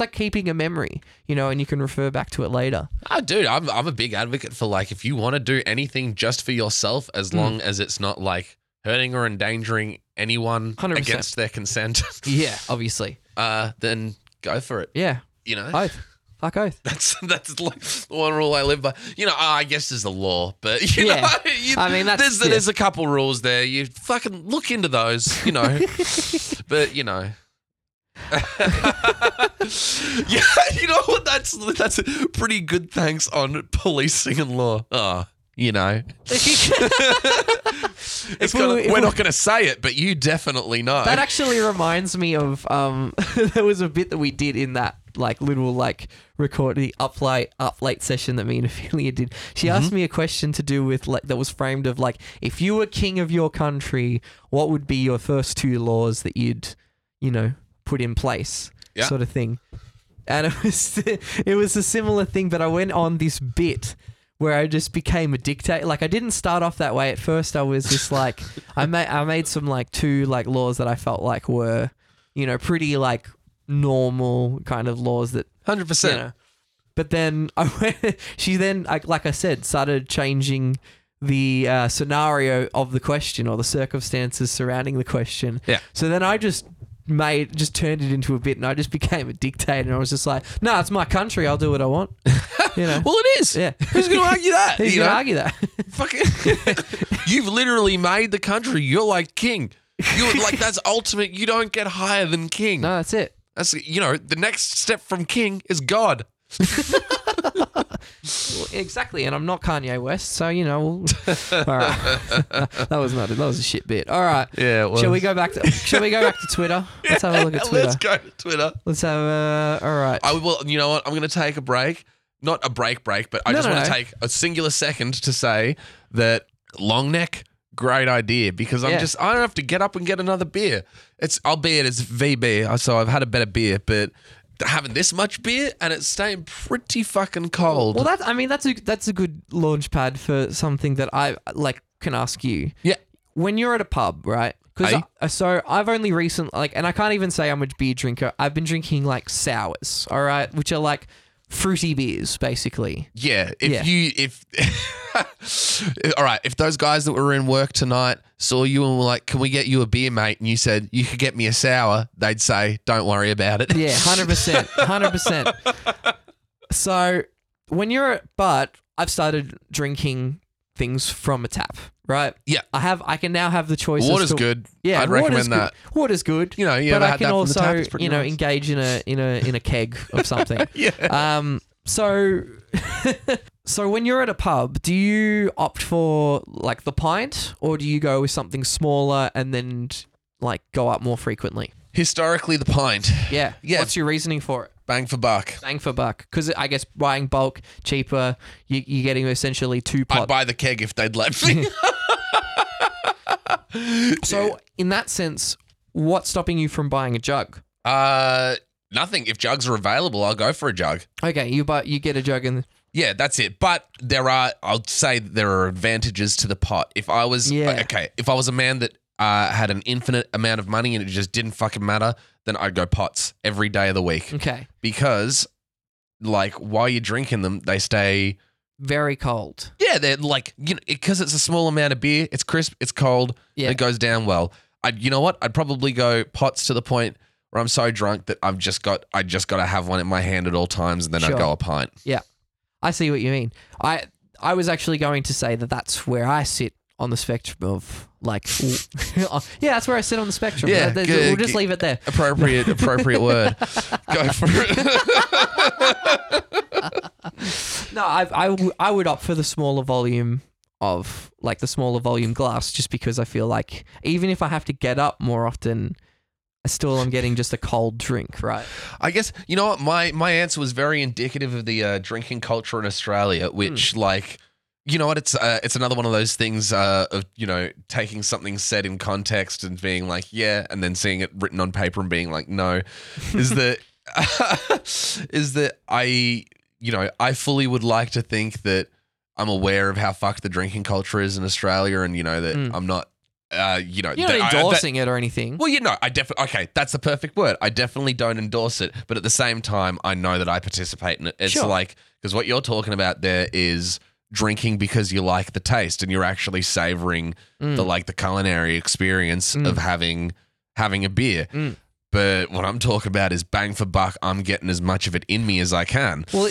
like keeping a memory, you know, and you can refer back to it later. Oh, dude, I'm a big advocate for like if you want to do anything just for yourself, as long as it's not like hurting or endangering anyone 100%. Against their consent. Yeah, obviously. Then go for it. Yeah. You know? Fuck oath. That's like the one rule I live by. You know, I guess there's the law, but you know. There's a couple rules there. You fucking look into those, you know. But, you know. Yeah, you know what? That's a pretty good thanks on policing and law. Oh. You know, we're not going to say it, but you definitely know. That actually reminds me of there was a bit that we did in that like little like recording up late session that me and Ophelia did. She asked me a question to do with like that was framed of like if you were king of your country, what would be your first 2 laws that you'd put in place, sort of thing. And it was a similar thing, but I went on this bit where I just became a dictator. Like I didn't start off that way. At first I was just like, I made some like 2 like laws that I felt like were, you know, pretty like normal kind of laws that 100%. You know. But then like I said, started changing the scenario of the question or the circumstances surrounding the question. Yeah. So then I just turned it into a bit, and I just became a dictator, and I was just like, no, it's my country. I'll do what I want. You know? Well, it is. Yeah. Who's going to argue that? Who's going to argue that? Fucking, you've literally made the country. You're like king. You're like, that's ultimate. You don't get higher than king. No, that's it. That's, you know, the next step from king is God. Exactly. And I'm not Kanye West, so, you know. All right. That was a shit bit. All right. Yeah, it was. Shall we go back to Twitter? Let's have a look at Twitter. Let's go to Twitter. Let's have a... all right. I will, you know what? I'm going to take a break. Not a break, but I just want to take a singular second to say that long neck, great idea, because I don't have to get up and get another beer. Albeit it's VB, so I've had a better beer, but having this much beer and it's staying pretty fucking cold. Well, that's a good launch pad for something that I like can ask you. Yeah. When you're at a pub, right? Because so I've only recently and I can't even say I'm a beer drinker. I've been drinking like sours, all right, which are like fruity beers, basically. Yeah. All right. If those guys that were in work tonight saw you and were like, can we get you a beer, mate? And you said, you could get me a sour. They'd say, don't worry about it. Yeah. 100%. 100%. So but I've started drinking things from a tap, right? Yeah. I can now have the choice. Water's good. Yeah. I'd recommend that. Water's good. You know, yeah. But I can also, you know, engage in a keg of something. Yeah. So So when you're at a pub, do you opt for like the pint, or do you go with something smaller and then like go up more frequently? Historically, the pint. Yeah. Yeah. What's your reasoning for it? Bang for buck. Bang for buck. Because I guess buying bulk, cheaper, you're getting essentially two pots. I'd buy the keg if they'd let me. So in that sense, what's stopping you from buying a jug? Nothing. If jugs are available, I'll go for a jug. Okay. You get a jug and... Yeah, that's it. But I'd say there are advantages to the pot. If I was a man that had an infinite amount of money and it just didn't fucking matter, then I'd go pots every day of the week. Okay. Because, like, while you're drinking them, they stay... Very cold. Yeah, they're like, you know, because it's a small amount of beer, it's crisp, it's cold, yeah. It goes down well. You know what? I'd probably go pots to the point where I'm so drunk that I just got to have one in my hand at all times, and then I'd go a pint. Yeah. I see what you mean. I was actually going to say that that's where I sit on the spectrum of like... Yeah, that's where I sit on the spectrum. Yeah, we'll just leave it there. Appropriate word. Go for it. No, I would opt for the smaller volume of like the smaller volume glass, just because I feel like even if I have to get up more often... I'm getting just a cold drink, right? I guess, you know what? My answer was very indicative of the drinking culture in Australia, which like, you know what? It's another one of those things of, you know, taking something said in context and being like, yeah, and then seeing it written on paper and being like, no, I fully would like to think that I'm aware of how fucked the drinking culture is in Australia and, you know, that I'm not. You're not endorsing it or anything. Well, I definitely... Okay, that's the perfect word. I definitely don't endorse it, but at the same time, I know that I participate in it. It's like... Because what you're talking about there is drinking because you like the taste and you're actually savouring the culinary experience of having a beer. But what I'm talking about is bang for buck, I'm getting as much of it in me as I can. Well,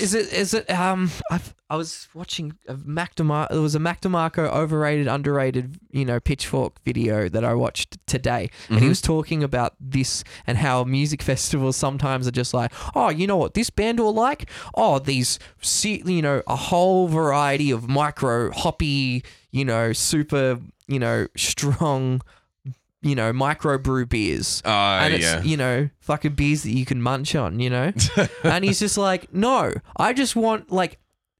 I was watching a Mac DeMarco overrated, underrated, you know, Pitchfork video that I watched today. And he was talking about this and how music festivals sometimes are just like, oh, you know what this band will like? Oh, these, you know, a whole variety of micro, hoppy, you know, super, you know, strong... you know, microbrew beers. Oh, and it's, you know, fucking beers that you can munch on, you know? And he's just like, no, I just want, like,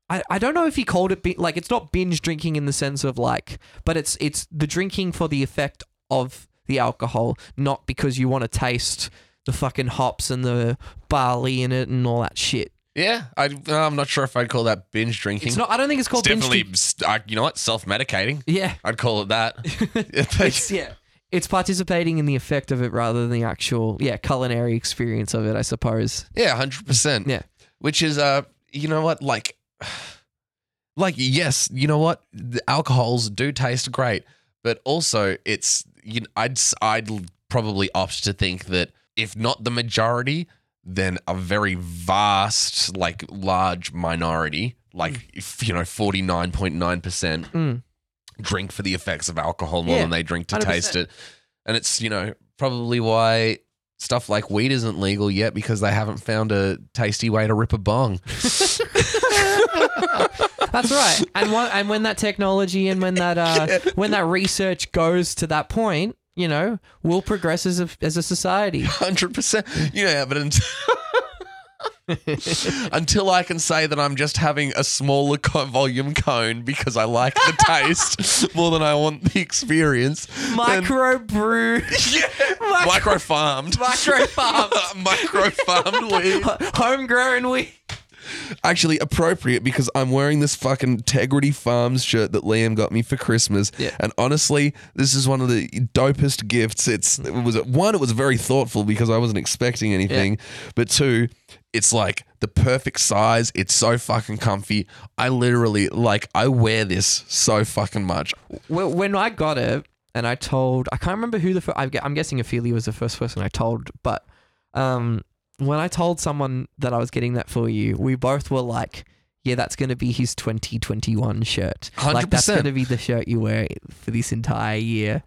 I don't know if he called it, like, it's not binge drinking in the sense of, like, but it's the drinking for the effect of the alcohol, not because you want to taste the fucking hops and the barley in it and all that shit. Yeah, I'm not sure if I'd call that binge drinking. It's not. I don't think it's called binge drinking. It's definitely, you know what, self-medicating. Yeah. I'd call it that. It's participating in the effect of it rather than the actual, culinary experience of it, I suppose. Yeah, 100%. Yeah. Which is, you know what? Like, yes, you know what? The alcohols do taste great, but also it's, you know, I'd probably opt to think that if not the majority, then a very vast, like large minority, like, you know, 49.9%. Drink for the effects of alcohol more than they drink to 100%. Taste it. And it's, you know, probably why stuff like weed isn't legal yet, because they haven't found a tasty way to rip a bong. That's right. And when that technology and when that research goes to that point, you know, we'll progress as a society. 100%. Yeah, but until I can say that I'm just having a smaller volume cone because I like the taste more than I want the experience. Microbrewed. Yeah. Micro-farmed. Micro-farmed. Micro-farmed weed. Homegrown weed. Actually appropriate, because I'm wearing this fucking Integrity Farms shirt that Liam got me for Christmas. Yeah. And honestly, this is one of the dopest gifts. It was very thoughtful because I wasn't expecting anything. Yeah. But two, it's like the perfect size. It's so fucking comfy. I literally, like, I wear this so fucking much. When I got it and I can't remember who I'm guessing Ophelia was the first person I told, but when I told someone that I was getting that for you, we both were like, yeah, that's going to be his 2021 shirt. 100%. Like, that's going to be the shirt you wear for this entire year.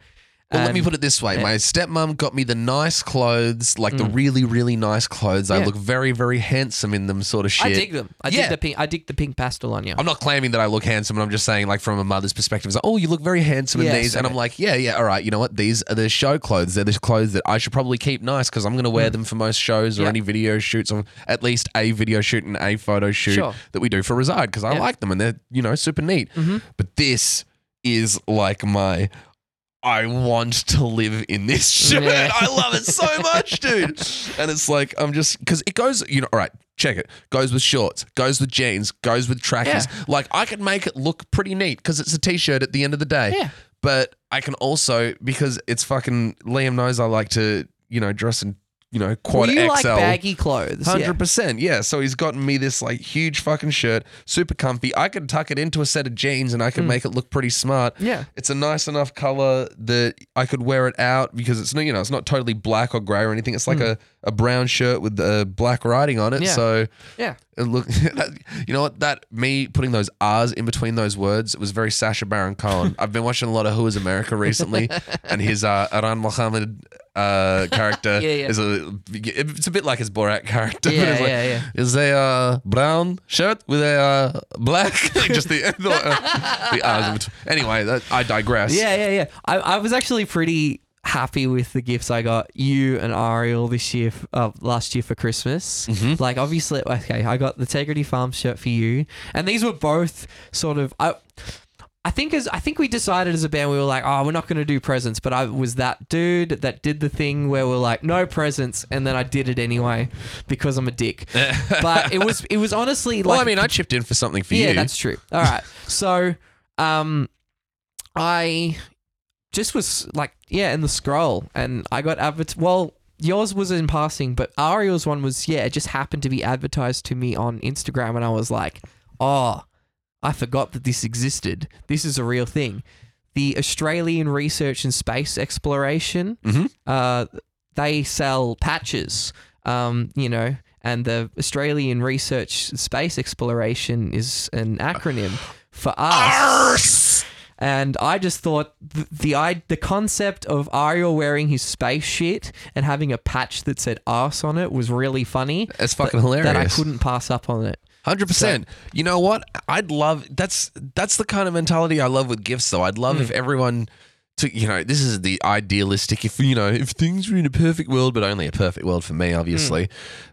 Well, let me put it this way. My stepmom got me the nice clothes, like the really, really nice clothes. Yeah. I look very, very handsome in them sort of shit. I dig them. I dig the pink pastel on you. I'm not claiming that I look handsome. I'm just saying, like, from a mother's perspective, it's like, oh, you look very handsome in these. So and I'm like, all right, you know what? These are the show clothes. They're the clothes that I should probably keep nice because I'm going to wear them for most shows or any video shoots, or at least a video shoot and a photo shoot that we do for Reside because I like them and they're, you know, super neat. Mm-hmm. But this is like my... I want to live in this shirt. Yeah. I love it so much, dude. And it's like, I'm just, because it goes, you know, all right, check it. Goes with shorts, goes with jeans, goes with trackies. Yeah. Like, I could make it look pretty neat because it's a t-shirt at the end of the day. Yeah. But I can also, because it's fucking, Liam knows I like to, you know, dress in, you know, quad XL. You like baggy clothes. 100%. Yeah. So he's gotten me this like huge fucking shirt, super comfy. I could tuck it into a set of jeans and I could make it look pretty smart. Yeah. It's a nice enough color that I could wear it out because it's, you know, it's not totally black or gray or anything. It's like a brown shirt with the black writing on it. Yeah. So it look, you know what? That me putting those R's in between those words, it was very Sacha Baron Cohen. I've been watching a lot of Who Is America recently, and his Aran Mohammed character is it's a bit like his Borat character. Yeah, it's like, is a brown shirt with a black. Just the R's. Anyway, I digress. Yeah. I was actually pretty happy with the gifts I got you and Ariel last year for Christmas. Mm-hmm. Like, obviously, okay, I got the Integrity Farms shirt for you, and these were both sort of. I think we decided as a band, we were like, oh, we're not going to do presents. But I was that dude that did the thing where we're like, no presents. And then I did it anyway because I'm a dick. But it was honestly like. Well, I mean, I chipped in for something for you. Yeah, that's true. All right. So I just was like, in the scroll. And I got well, yours was in passing, but Ariel's one was, it just happened to be advertised to me on Instagram. And I was like, oh. I forgot that this existed. This is a real thing. The Australian Research and Space Exploration, they sell patches, you know, and the Australian Research and Space Exploration is an acronym for us. And I just thought the concept of Ariel wearing his space shit and having a patch that said arse on it was really funny. That's fucking hilarious. That I couldn't pass up on it. 100%. You know what? I'd love... That's the kind of mentality I love with gifts, though. I'd love if everyone... you know, this is the idealistic... If things were in a perfect world, but only a perfect world for me, obviously.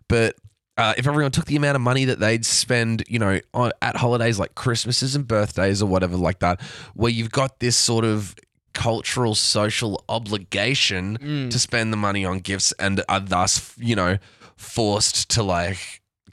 But... if everyone took the amount of money that they'd spend, you know, at holidays like Christmases and birthdays or whatever like that, where you've got this sort of cultural, social obligation to spend the money on gifts and are thus, you know, forced to like...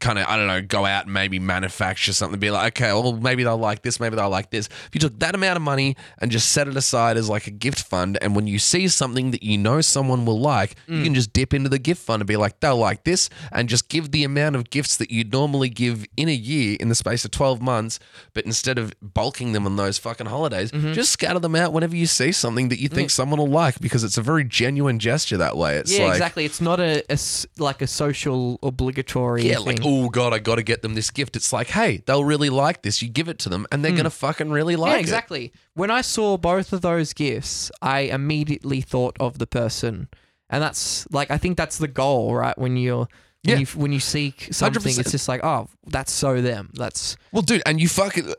kind of, I don't know, go out and maybe manufacture something, be like, okay, well, maybe they'll like this, maybe they'll like this. If you took that amount of money and just set it aside as like a gift fund, and when you see something that you know someone will like, you can just dip into the gift fund and be like, they'll like this, and just give the amount of gifts that you'd normally give in a year in the space of 12 months, but instead of bulking them on those fucking holidays, just scatter them out whenever you see something that you think someone will like, because it's a very genuine gesture that way. It's like, exactly. It's not like a social obligatory thing. Like, oh, God, I got to get them this gift. It's like, hey, they'll really like this. You give it to them and they're going to fucking really like it. Exactly. When I saw both of those gifts, I immediately thought of the person. And that's like, I think that's the goal, right? When you're... When you seek something, 100%. It's just like, oh, that's so them. That's... Well, dude, and you fucking,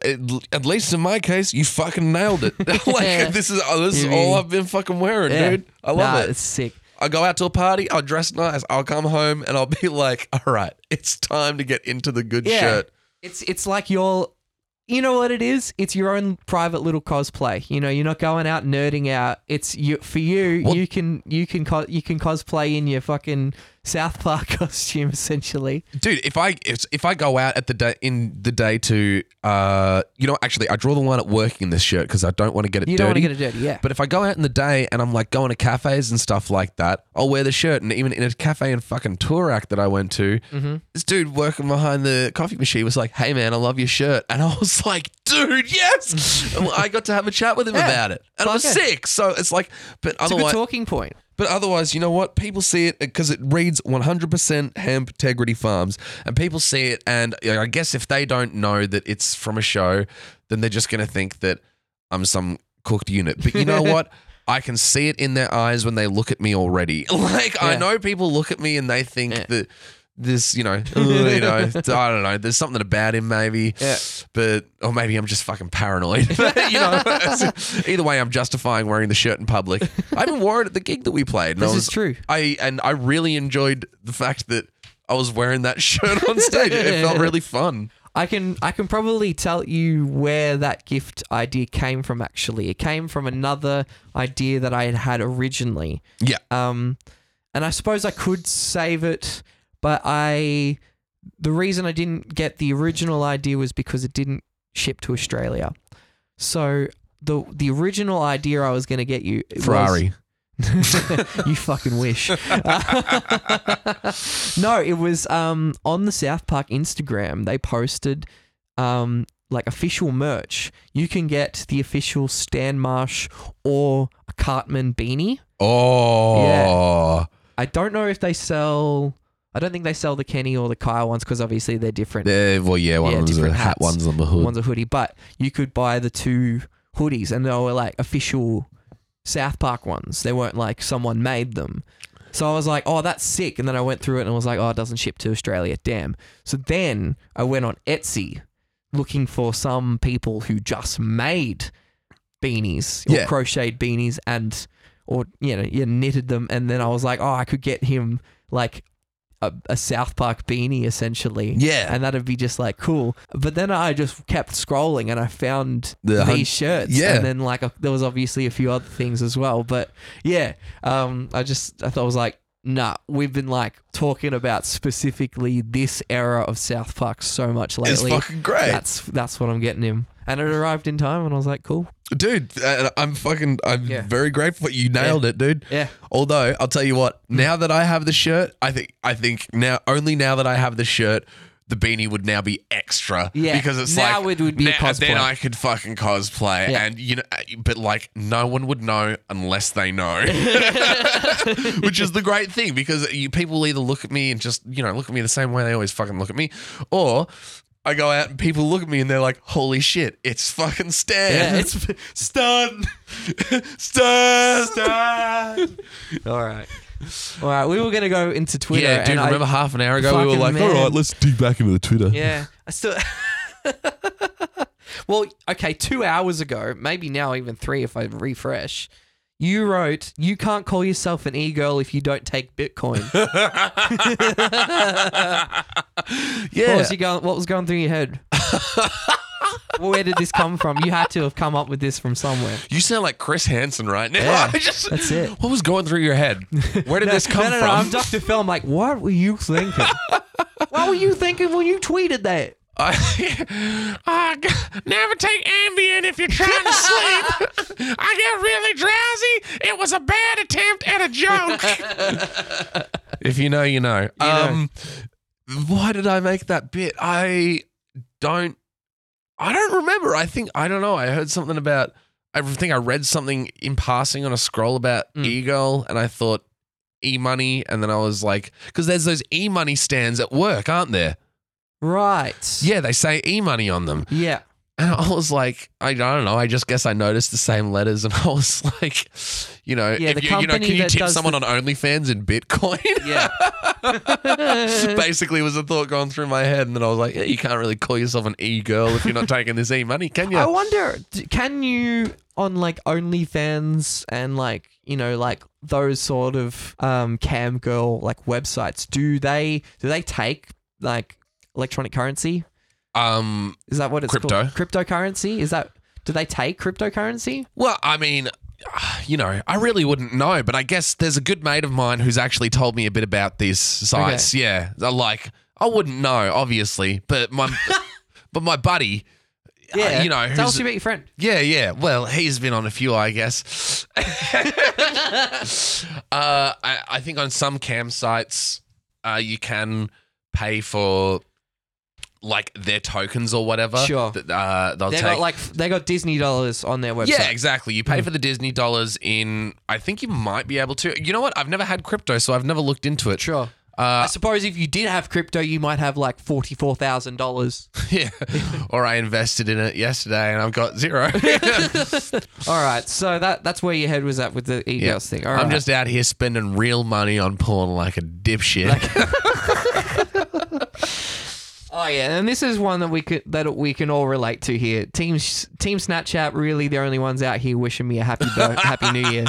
at least in my case, you fucking nailed it. Like, this is all I've been fucking wearing, dude. I love it. It's sick. I go out to a party, I'll dress nice, I'll come home and I'll be like, all right, it's time to get into the good shirt. It's like your, you know what it is? It's your own private little cosplay. You know, you're not going out nerding out. It's you for you. Well, you can cosplay in your fucking South Park costume, essentially. Dude, if I go out in the day to, you know, actually, I draw the line at working in this shirt because I don't want to get it dirty. You don't want to get it dirty, yeah. But if I go out in the day and I'm like going to cafes and stuff like that, I'll wear the shirt. And even in a cafe in fucking Toorak that I went to, this dude working behind the coffee machine was like, hey, man, I love your shirt. And I was like, dude, yes. And I got to have a chat with him about it. And I was sick. So it's like, but it's otherwise. It's a good talking point. But otherwise, you know what? People see it because it reads 100% hemp Integrity Farms, and people see it, and I guess if they don't know that it's from a show, then they're just going to think that I'm some cooked unit. But you know what? I can see it in their eyes when they look at me already. Like, yeah. I know people look at me and they think that this, I don't know, there's something about him maybe, but, or maybe I'm just fucking paranoid. But, either way, I'm justifying wearing the shirt in public. I even wore it at the gig that we played. And this is true. I really enjoyed the fact that I was wearing that shirt on stage. It felt really fun. I can probably tell you where that gift idea came from, actually. It came from another idea that I had originally. Yeah. And I suppose I could save it, but the reason I didn't get the original idea was because it didn't ship to Australia. So the original idea I was going to get you Ferrari. You fucking wish. No, it was on the South Park Instagram. They posted like official merch. You can get the official Stan Marsh or a Cartman beanie. Oh, yeah. I don't know if they sell. I don't think they sell the Kenny or the Kyle ones because obviously they're different. One of them's a hat, one's on the hood, one's a hoodie. But you could buy the two hoodies, and they were like official South Park ones. They weren't like someone made them. So I was like, oh, that's sick. And then I went through it and I was like, oh, it doesn't ship to Australia. Damn. So then I went on Etsy looking for some people who just made beanies or crocheted beanies and, or, you knitted them. And then I was like, oh, I could get him like a South Park beanie essentially. Yeah. And that'd be just like cool. But then I just kept scrolling and I found these shirts. Yeah. And then like there was obviously a few other things as well. But yeah, I was like, nah, we've been like talking about specifically this era of South Park so much lately. It's fucking great. That's what I'm getting him. And it arrived in time and I was like, cool. Dude, I'm very grateful. You nailed it, dude. Yeah. Although, I'll tell you what, now that I have the shirt, I think now that I have the shirt, the beanie would now be extra. Yeah. Because it's now it would be a cosplay. Then I could fucking cosplay. Yeah. And, but like no one would know unless they know, which is the great thing because people either look at me and just, look at me the same way they always fucking look at me, or I go out and people look at me and they're like, holy shit, it's fucking Stan. Yeah, it's Stan. Stan. All right. We were going to go into Twitter. Yeah, dude, remember half an hour ago we were like, all right, let's dig back into the Twitter. Yeah. I still... Well, okay, 2 hours ago, maybe now even three if I refresh, you wrote, you can't call yourself an e-girl if you don't take Bitcoin. Yeah. What was going through your head? Where did this come from? You had to have come up with this from somewhere. You sound like Chris Hansen right now. Yeah, that's it. What was going through your head? Where did this come from? No, I'm Dr. Phil. I'm like, what were you thinking? What were you thinking when you tweeted that? Never take Ambien if you're trying to sleep. I get really drowsy. It was a bad attempt at a joke. If you know, you know. Why did I make that bit? I don't remember. I heard something about, I think I read something in passing on a scroll about e-girl and I thought e-money. And then I was like, because there's those e-money stands at work, aren't there? Right. Yeah, they say e-money on them. Yeah. And I was like, I don't know. I just guess I noticed the same letters and I was like, if you, can you tip someone on OnlyFans in Bitcoin? Yeah. Basically was a thought going through my head and then I was like, yeah, you can't really call yourself an e-girl if you're not taking this e-money, can you? I wonder, can you on like OnlyFans and like, like those sort of cam girl like websites, do they take like electronic currency? Is that what it's called? Cryptocurrency? Do they take cryptocurrency? Well, I mean, I really wouldn't know, but I guess there's a good mate of mine who's actually told me a bit about these sites. Okay. Yeah. I wouldn't know, obviously, but my buddy, tell us about your friend. Yeah, yeah. Well, he's been on a few, I guess. I think on some cam sites, you can pay for like their tokens or whatever. Sure. They got Disney dollars on their website. Yeah, exactly. You pay for the Disney dollars I think you might be able to. You know what? I've never had crypto, so I've never looked into it. Sure. I suppose if you did have crypto, you might have like $44,000. Yeah. Or I invested in it yesterday and I've got zero. All right. So that's where your head was at with the e-girls thing. All right. I'm just out here spending real money on porn like a dipshit. Oh yeah, and this is one that we can all relate to here. Team Snapchat, really the only ones out here wishing me a happy New Year.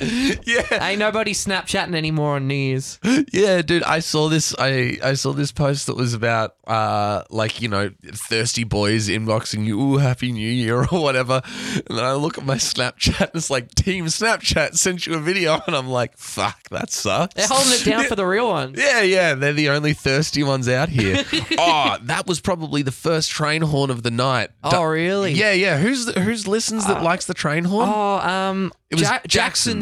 Yeah, ain't nobody Snapchatting anymore on New Year's. Yeah, dude, I saw this. I saw this post that was about thirsty boys inboxing you, ooh, happy New Year or whatever. And then I look at my Snapchat and it's like Team Snapchat sent you a video, and I'm like, fuck, that sucks. They're holding it down for the real ones. Yeah, they're the only thirsty ones out here. Oh, that was probably the first train horn of the night. Oh, really? Yeah. Who's listens that likes the train horn? Oh, it was Jackson's.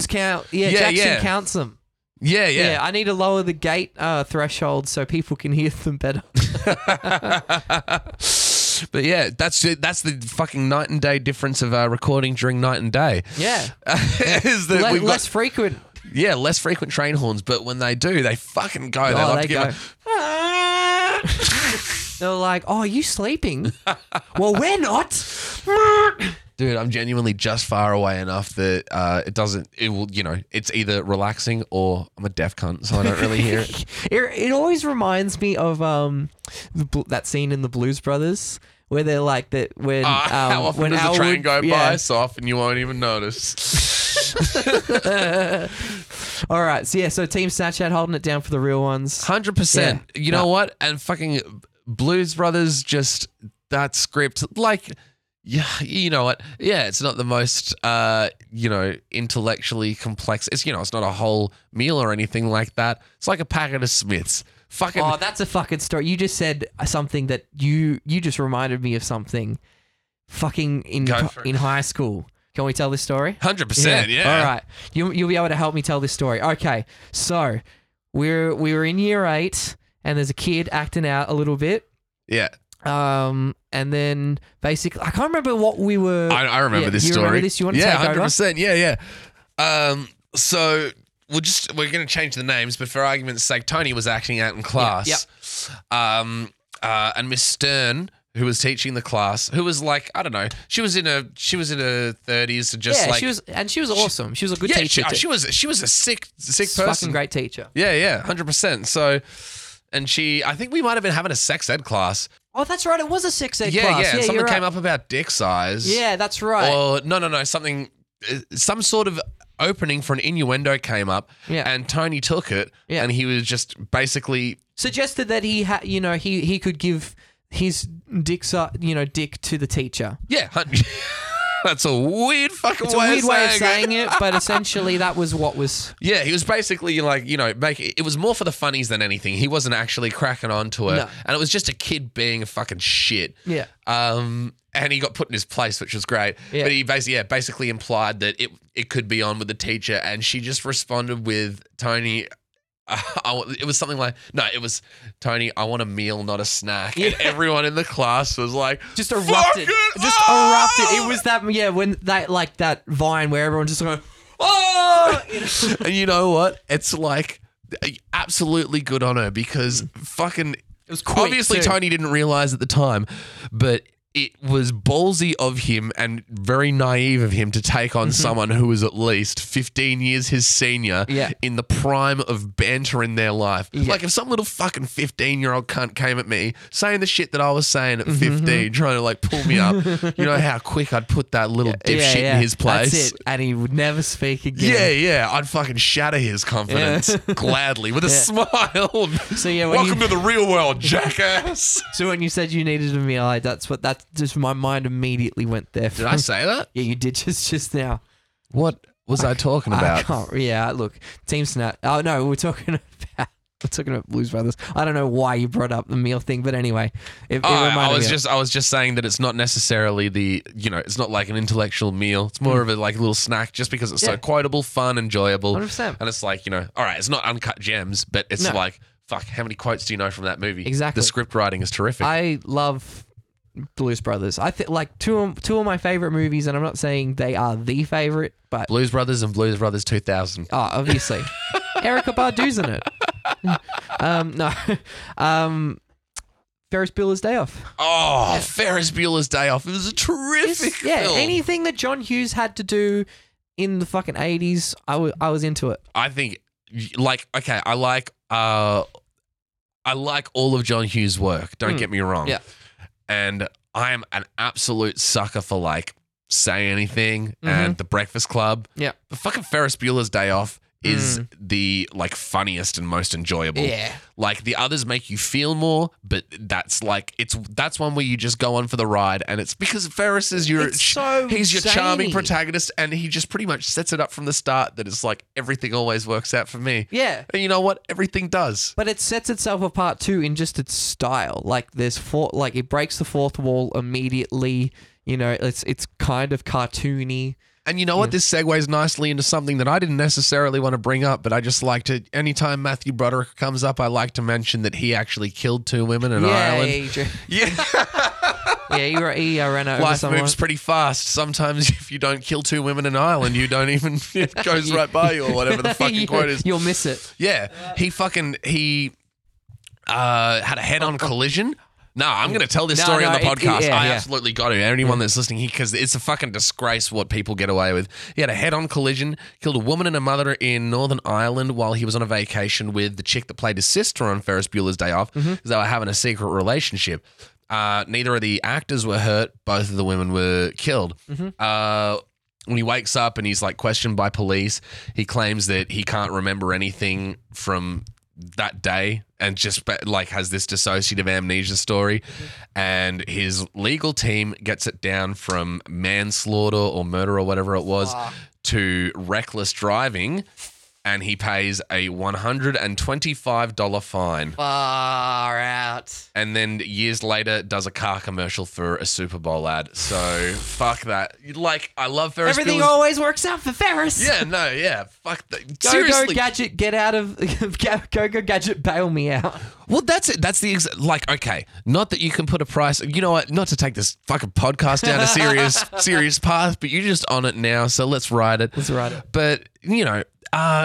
Count. Jackson counts them. Yeah. I need to lower the gate threshold so people can hear them better. But yeah, that's the fucking night and day difference of recording during night and day. Yeah, is that we've got less frequent. Yeah, less frequent train horns, but when they do, they fucking go. They're like, "Oh, are you sleeping?" Well, we're not. Dude, I'm genuinely just far away enough that it's either relaxing or I'm a deaf cunt, so I don't really hear it. It always reminds me of that scene in The Blues Brothers where they're like that when how often when does Al a train go by? So often you won't even notice. All right, so Team Snapchat holding it down for the real ones. 100%. Yeah. You know what? And fucking Blues Brothers, just that script, like. Yeah, you know what? Yeah, it's not the most, intellectually complex. It's, it's not a whole meal or anything like that. It's like a packet of Smiths. Fucking. Oh, that's a fucking story. You just said something that you just reminded me of something. Fucking in high school. Can we tell this story? 100%. Yeah. All right. You'll be able to help me tell this story. Okay. So we were in year 8, and there's a kid acting out a little bit. Yeah. And then basically, I can't remember what we were. I remember this story. You remember this? You want to take over? 100%. Yeah. So we're going to change the names, but for argument's sake, Tony was acting out in class. Yeah. And Miss Stern, who was teaching the class, who was like, I don't know, she was in her 30s and just like, she was awesome. She was a good teacher. She was a sick person. Fucking great teacher. Yeah, 100%. So, and I think we might have been having a sex ed class. Oh, that's right. It was a sex ed class. Yeah, something came up about dick size. Yeah, that's right. Or no, something, some sort of opening for an innuendo came up. Yeah. And Tony took it. Yeah. And he was just basically suggested that he could give his dick to the teacher. Yeah. That's a weird fucking way of saying it, but essentially that was what was. Yeah, he was basically like, it was more for the funnies than anything. He wasn't actually cracking on to it. No. And it was just a kid being a fucking shit. Yeah. And he got put in his place, which was great. Yeah. But he basically implied that it could be on with the teacher, and she just responded with, Tony, it was something like, no, it was, Tony, I want a meal, not a snack. Yeah. And everyone in the class was like, just erupted. Erupted. It was that, when that, like that vine where everyone just going, oh. And you know what? It's like absolutely good on her because fucking, it was quick, obviously too. Tony didn't realize at the time, but it was ballsy of him and very naive of him to take on someone who was at least 15 years his senior in the prime of banter in their life. Yeah. Like if some little fucking 15-year-old cunt came at me saying the shit that I was saying at 15, trying to like pull me up, you know how quick I'd put that little dipshit in his place. That's it. And he would never speak again. Yeah. I'd fucking shatter his confidence gladly with a smile. So welcome to the real world, jackass. So when you said you needed a meal, that's just my mind immediately went there. Did I say that? Yeah, you did just now. What was I talking about? Look, Team Snap. Oh no, we're talking about Blues Brothers. I don't know why you brought up the meal thing, but anyway, I was just saying that it's not necessarily it's not like an intellectual meal. It's more of a like little snack, just because it's so quotable, fun, enjoyable, 100%. And it's like all right, it's not uncut gems, but it's like fuck, how many quotes do you know from that movie? Exactly. The script writing is terrific. I love Blues Brothers. I think like two of my favorite movies, and I'm not saying they are the favorite, but Blues Brothers and Blues Brothers 2000. Oh, obviously, Erykah Badu's in it. Ferris Bueller's Day Off. Oh, yeah. Ferris Bueller's Day Off. It was a terrific film. Anything that John Hughes had to do in the fucking 80s, I was into it. I think, like, okay, I like all of John Hughes' work. Don't get me wrong. Yeah. And I am an absolute sucker for, like, Say Anything and The Breakfast Club. Yeah. But fucking Ferris Bueller's Day Off is the, like, funniest and most enjoyable. Yeah. Like, the others make you feel more, but that's, like, that's one where you just go on for the ride, and it's because Ferris is he's your charming protagonist, and he just pretty much sets it up from the start that it's like, everything always works out for me. Yeah. And you know what? Everything does. But it sets itself apart, too, in just its style. Like, it breaks the fourth wall immediately. You know, it's kind of cartoony. And you know what? This segues nicely into something that I didn't necessarily want to bring up, but I just like to, anytime Matthew Broderick comes up, I like to mention that he actually killed two women in Ireland. He ran over Life someone. Moves pretty fast. Sometimes if you don't kill two women in Ireland, you don't even, it goes right by you or whatever the fucking quote is. You'll miss it. Yeah. He had a head-on collision. No, I'm going to tell this story on the podcast. I absolutely got to. Anyone that's listening, because it's a fucking disgrace what people get away with. He had a head-on collision, killed a woman and a mother in Northern Ireland while he was on a vacation with the chick that played his sister on Ferris Bueller's Day Off, because they were having a secret relationship. Neither of the actors were hurt. Both of the women were killed. When he wakes up and he's, like, questioned by police, he claims that he can't remember anything from that day and just, like, has this dissociative amnesia story, and his legal team gets it down from manslaughter or murder or whatever it was to reckless driving, and he pays a $125 fine. Far out. And then years later does a car commercial for a Super Bowl ad. So fuck that. Like, I love Ferris. Everything always works out for Ferris. Yeah, no, yeah. Fuck that. Seriously. Go Gadget, get out of... Go Gadget, bail me out. Well, that's it. That's the... like, okay, not that you can put a price... You know what? Not to take this fucking podcast down a serious path, but you're just on it now, so let's ride it. Let's ride it. But, you know...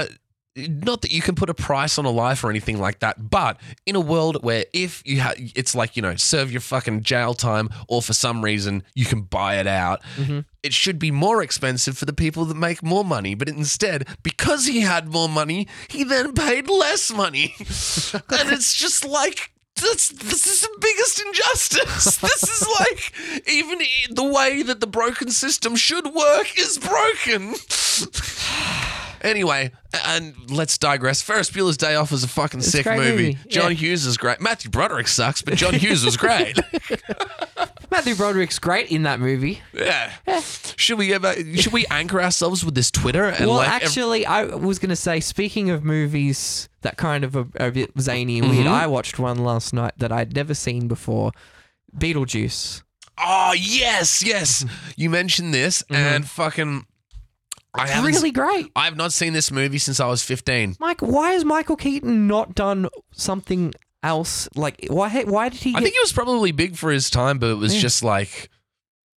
not that you can put a price on a life or anything like that, but in a world where if you it's like, you know, serve your fucking jail time or for some reason you can buy it out, it should be more expensive for the people that make more money. But instead, because he had more money, he then paid less money. And it's just like... This is the biggest injustice. This is like, even the way that the broken system should work is broken. Anyway, and let's digress. Ferris Bueller's Day Off was a fucking sick movie. John Hughes is great. Matthew Broderick sucks, but John Hughes was great. Matthew Broderick's great in that movie. Yeah. Should we anchor ourselves with this Twitter? And I was going to say, speaking of movies that kind of are a bit zany and weird, I watched one last night that I'd never seen before, Beetlejuice. Oh, yes. You mentioned this and fucking... It's really great. I have not seen this movie since I was 15. Mike, why has Michael Keaton not done something else? Like, why did he... I think he was probably big for his time, but it was just like...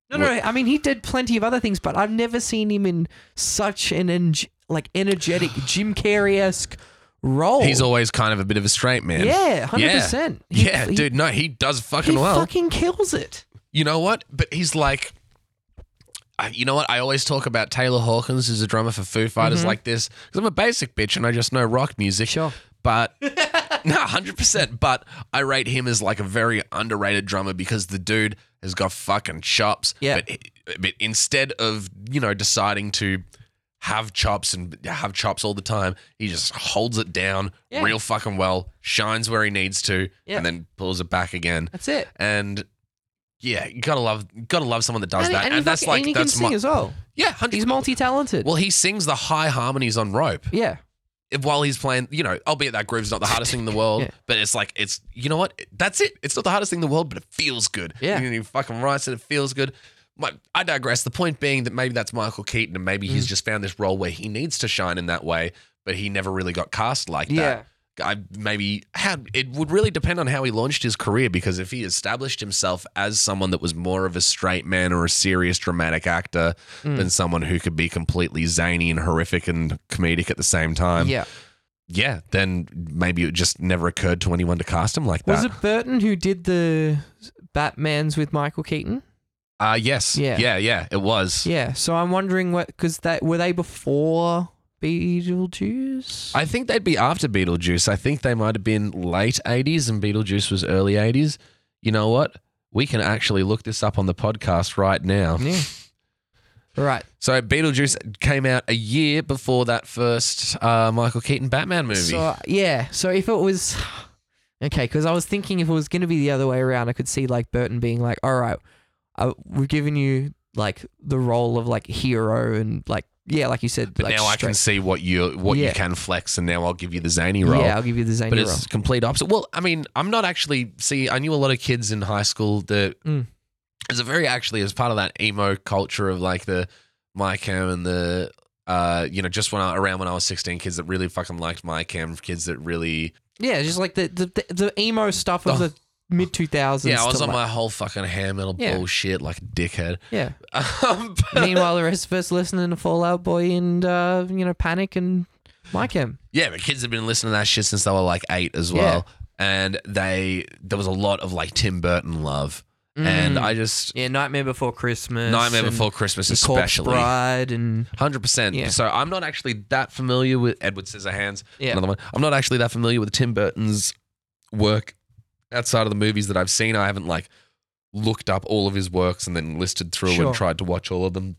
No. I mean, he did plenty of other things, but I've never seen him in such an energetic Jim Carrey-esque role. He's always kind of a bit of a straight man. Yeah, 100%. Yeah, dude, no, he does fucking well. He fucking kills it. You know what? But he's like... You know what? I always talk about Taylor Hawkins, who's a drummer for Foo Fighters, like this, because I'm a basic bitch and I just know rock music. Sure. But, no, 100%. But I rate him as like a very underrated drummer because the dude has got fucking chops. Yeah. But instead of, you know, deciding to have chops all the time, he just holds it down real fucking well, shines where he needs to, and then pulls it back again. That's it. And... yeah, you gotta love someone that does that, and that's like he can sing as well. Yeah, 100%. He's multi-talented. Well, he sings the high harmonies on Rope. Yeah, while he's playing, you know, albeit that groove's not the hardest thing in the world, but it's like you know what? That's it. It's not the hardest thing in the world, but it feels good. Yeah, he fucking writes it. It feels good. I digress. The point being that maybe that's Michael Keaton, and maybe he's just found this role where he needs to shine in that way, but he never really got cast like that. Yeah. It would really depend on how he launched his career, because if he established himself as someone that was more of a straight man or a serious dramatic actor than someone who could be completely zany and horrific and comedic at the same time, yeah, then maybe it just never occurred to anyone to cast him like that. Was it Burton who did the Batmans with Michael Keaton? Yes. Yeah, it was. Yeah, so I'm wondering what, because were they before Beetlejuice? I think they'd be after Beetlejuice. I think they might have been late 80s and Beetlejuice was early 80s. You know what? We can actually look this up on the podcast right now. Yeah. Right. So Beetlejuice came out a year before that first Michael Keaton Batman movie. So, yeah. So if it was... Okay, because I was thinking if it was going to be the other way around, I could see like Burton being like, all right, we've given you like the role of like hero and like, yeah, like you said. But like, now I can see what you can flex, and now I'll give you the zany role. Yeah, I'll give you the zany role. But it's complete opposite. Well, I mean, I'm not actually... See, I knew a lot of kids in high school that... It's a very actually as part of that emo culture of like the My Chem and the, you know, just around when I was 16, kids that really fucking liked My Chem, kids that really... Yeah, just like the emo stuff of the mid-2000s. Yeah, I was on my whole fucking hair metal bullshit like a dickhead. Yeah. Meanwhile, the rest of us listening to Fallout Boy and, you know, Panic and My Chem. Yeah, but kids have been listening to that shit since they were like 8 as well. Yeah. And there was a lot of like Tim Burton love. And I just... Yeah, Nightmare Before Christmas especially. Corpse Bride and... 100%. Yeah. So I'm not actually that familiar with Edward Scissorhands. Yeah. Another one. I'm not actually that familiar with Tim Burton's work outside of the movies that I've seen. I haven't like looked up all of his works and then listed through and tried to watch all of them.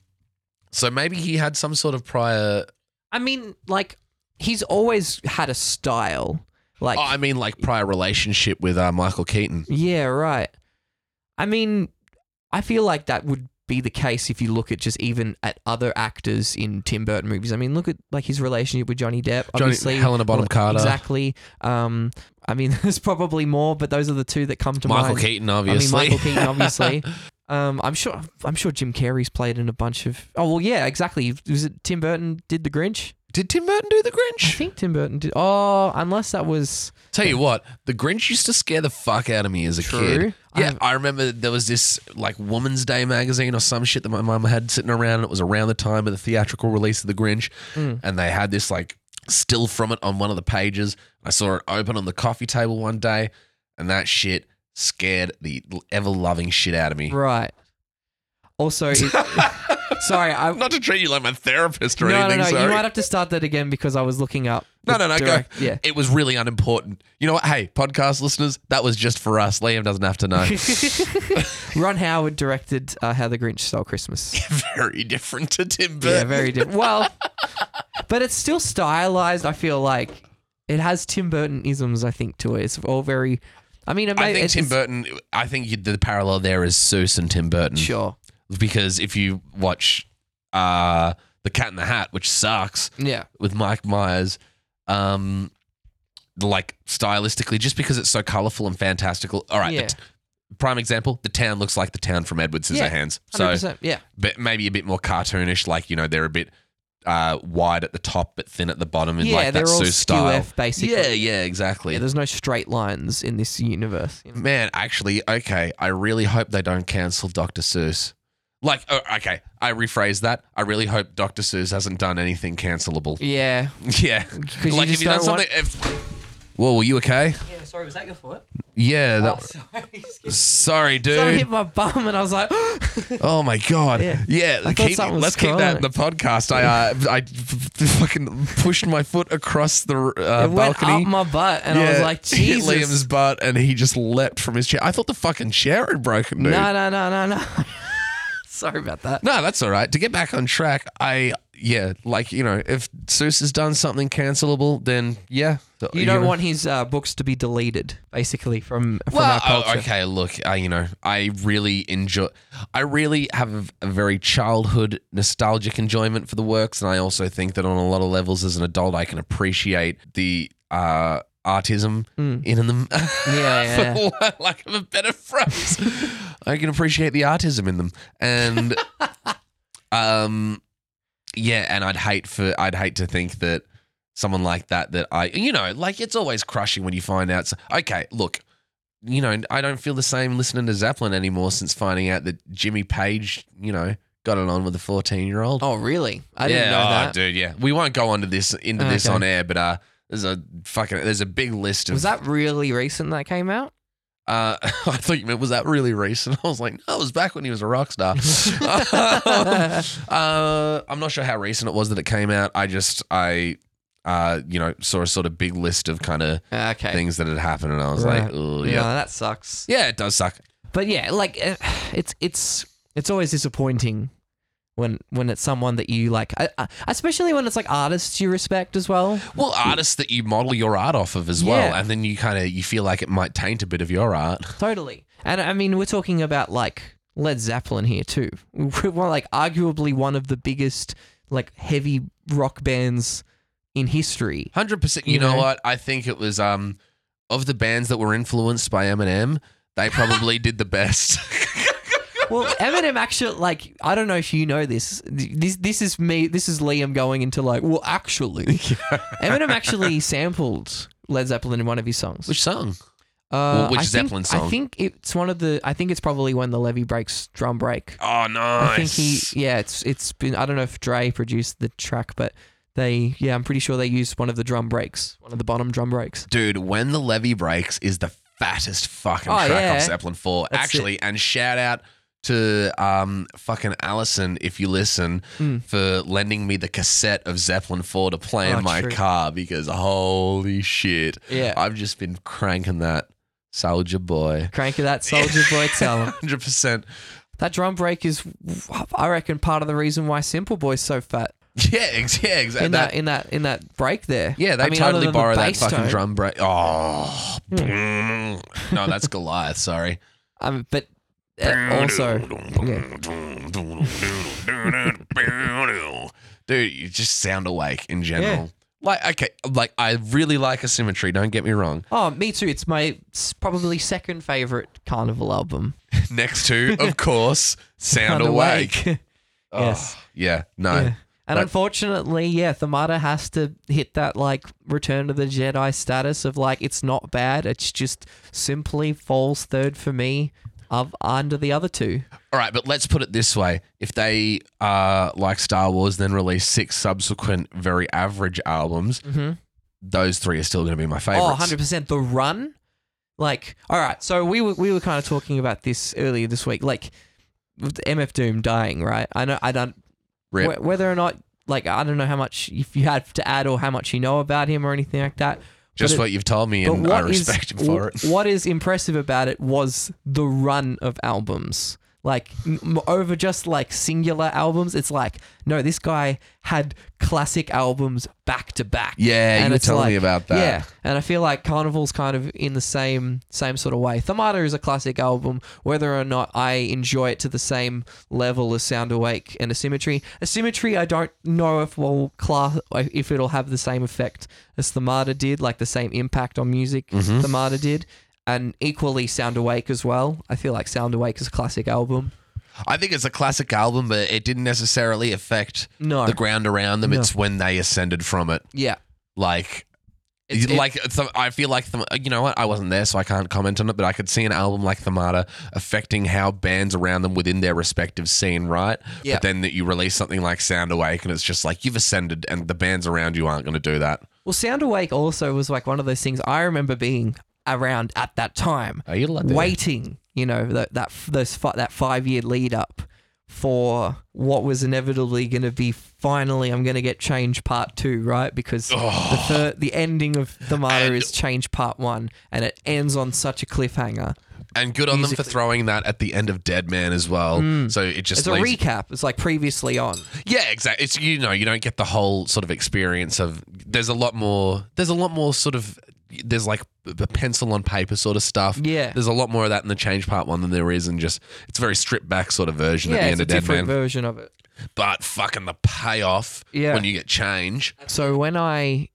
So maybe he had some sort of prior... I mean, like, he's always had a style. Like, I mean, like prior relationship with Michael Keaton. Yeah, right. I mean, I feel like that would be the case if you look at just even at other actors in Tim Burton movies. I mean, look at like his relationship with Johnny Depp, obviously. Helena Bonham Carter. Exactly. I mean, there's probably more, but those are the two that come to mind. Michael Keaton, obviously. I'm sure Jim Carrey's played in a bunch of... Oh, well, yeah, exactly. Was it Tim Burton did The Grinch? Did Tim Burton do The Grinch? I think Tim Burton did. Oh, unless that was... Tell you what, The Grinch used to scare the fuck out of me as a kid. Yeah, I remember there was this like Woman's Day magazine or some shit that my mum had sitting around, and it was around the time of the theatrical release of The Grinch, and they had this like still from it on one of the pages. I saw it open on the coffee table one day, and that shit scared the ever-loving shit out of me. Right. Also... Sorry, not to treat you like my therapist or anything. No, sorry. You might have to start that again because I was looking up. No, go. Yeah. It was really unimportant. You know what? Hey, podcast listeners, that was just for us. Liam doesn't have to know. Ron Howard directed How the Grinch Stole Christmas. Very different to Tim Burton. Yeah, very different. Well, but it's still stylized. I feel like it has Tim Burton-isms, I think, to it. It's all very... I mean, I think the parallel there is Seuss and Tim Burton. Sure. Because if you watch The Cat in the Hat, which sucks, with Mike Myers, like stylistically, just because it's so colourful and fantastical. All right, prime example, the town looks like the town from Edward Scissorhands. Yeah, so, but maybe a bit more cartoonish, like, you know, they're a bit wide at the top but thin at the bottom in like that Seuss style. Yeah, they're all basically. Yeah, exactly. Yeah, there's no straight lines in this universe. You know? Man, actually, okay, I really hope they don't cancel Dr. Seuss. Like, I rephrase that. I really hope Dr. Seuss hasn't done anything cancelable. Yeah. Yeah. Like, if you done something... Whoa, were you okay? Yeah, sorry, was that your foot? Yeah. Sorry, dude. Someone hit my bum and I was like... Oh, my God. Yeah. Let's keep that in the podcast. I fucking pushed my foot across the balcony. It went up my butt and I was like, Jesus. Hit Liam's butt and he just leapt from his chair. I thought the fucking chair had broken, dude. No. Sorry about that. No, that's all right. To get back on track, if Seuss has done something cancelable, then you don't want his books to be deleted, basically from our culture. Okay, look, I really have a very childhood nostalgic enjoyment for the works, and I also think that on a lot of levels as an adult, I can appreciate the artism in them. For lack of a better phrase. I can appreciate the artism in them. And and I'd hate to think that someone like that I, you know, like it's always crushing when you find out. Okay, look, you know, I don't feel the same listening to Zeppelin anymore since finding out that Jimmy Page, you know, got it on with a 14-year-old. Oh, really? I didn't know that. Dude, yeah. We won't go into this on air, but There's a big list of. Was that really recent that came out? I thought you meant, was that really recent? I was like, no, it was back when he was a rock star. I'm not sure how recent it was that it came out. I saw a sort of big list of kind of things that had happened, and I was like, oh, yeah. No, that sucks. Yeah, it does suck. But yeah, like it's always disappointing when it's someone that you like, especially when it's like artists you respect as well. Well, artists that you model your art off of as well, and then you kind of you feel like it might taint a bit of your art. Totally. And I mean, we're talking about like Led Zeppelin here too. We're like arguably one of the biggest like heavy rock bands in history. 100%. You know what? I think it was of the bands that were influenced by Eminem, they probably did the best. Well, Eminem actually, like, I don't know if you know this. This is Liam going into like, well, actually. Eminem actually sampled Led Zeppelin in one of his songs. Which song? Which Zeppelin song? I think it's probably When the Levee Breaks drum break. Oh, nice. I think it's been, I don't know if Dre produced the track, but I'm pretty sure they used one of the drum breaks, one of the bottom drum breaks. Dude, When the Levee Breaks is the fattest fucking track off Zeppelin 4. That's actually it. And shout out to fucking Allison, if you listen, for lending me the cassette of Zeppelin 4 to play in my car, because holy shit, I've just been cranking that Soldier Boy. Cranking that Soldier Boy, tell him. 100%. That drum break is, I reckon, part of the reason why Simple Boy's so fat. Yeah, exactly. In that break there. Yeah, they totally borrow that fucking drum break. Oh, no, that's Goliath. Sorry. But. Also, dude, you just sound awake in general. Yeah. Like I really like Asymmetry. Don't get me wrong. Oh, me too. It's my probably second favorite Karnivool album. Next to, of course, Sound Awake. Yes. Yeah. No. Yeah. And unfortunately, Thermata has to hit that like Return of the Jedi status of like it's not bad. It's just simply falls third for me. Under the other two. All right, but let's put it this way. If they, like Star Wars, then release 6 subsequent very average albums, those 3 are still going to be my favorites. Oh, 100%. The run? Like, all right, so we were kind of talking about this earlier this week. Like, MF Doom dying, right? I know, I don't... Rip. Whether or not, like, I don't know how much, if you had to add or how much you know about him or anything like that. Just what you've told me, and I respect him for it. What is impressive about it was the run of albums. Like, over just, like, singular albums, it's like, no, this guy had classic albums back to back. Yeah, and you were telling me about that. Yeah, and I feel like Karnivool's kind of in the same sort of way. Thermata is a classic album, whether or not I enjoy it to the same level as Sound Awake and Asymmetry. Asymmetry, I don't know if it'll have the same effect as Thermata did, like the same impact on music Thermata did. And equally Sound Awake as well. I feel like Sound Awake is a classic album. I think it's a classic album, but it didn't necessarily affect the ground around them. No. It's when they ascended from it. Yeah. Like, I feel like, you know what? I wasn't there, so I can't comment on it, but I could see an album like Thermata affecting how bands around them within their respective scene, right? Yeah. But then that you release something like Sound Awake and it's just like you've ascended and the bands around you aren't going to do that. Well, Sound Awake also was like one of those things I remember being... around at that time, waiting, you know, that 5-year lead up for what was inevitably going to be finally, I'm going to get Change Part 2, right? Because the ending of Thermata is Change Part 1, and it ends on such a cliffhanger. And good on them for throwing that at the end of Dead Man as well. So it just it's a recap. It's like previously on. Yeah, exactly. It's you don't get the whole sort of experience of. There's a lot more sort of. There's like a pencil on paper sort of stuff. Yeah. There's a lot more of that in the Change Part 1 than there is in just, it's a very stripped back sort of version at the end of Dead Man. Yeah, it's a different version of it. But fucking the payoff when you get Change. So when I'm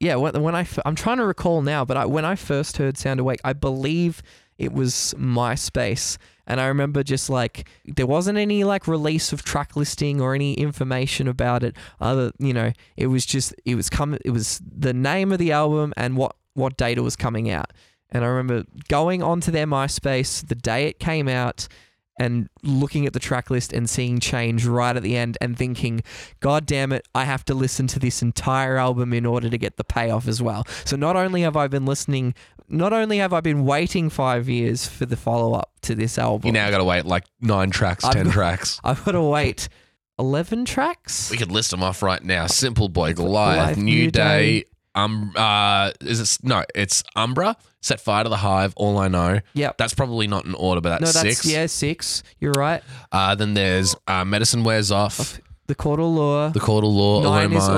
trying to recall now, but when I first heard Sound Awake, I believe it was MySpace. And I remember just like, there wasn't any like release of track listing or any information about it. It was the name of the album and what data was coming out. And I remember going onto their MySpace the day it came out and looking at the track list and seeing Change right at the end and thinking, God damn it, I have to listen to this entire album in order to get the payoff as well. So not only have I been listening, not only have I been waiting 5 years for the follow-up to this album. You now got to wait like 9 tracks, 10 tracks. I've got to wait 11 tracks? We could list them off right now. Simple Boy, Goliath, New Day. It's Umbra, Set Fire to the Hive, All I Know. Yep. That's probably not in order, but that's 6. Yeah, 6. You're right. Then there's Medicine Wears Off. The Caudal Lure. 9 is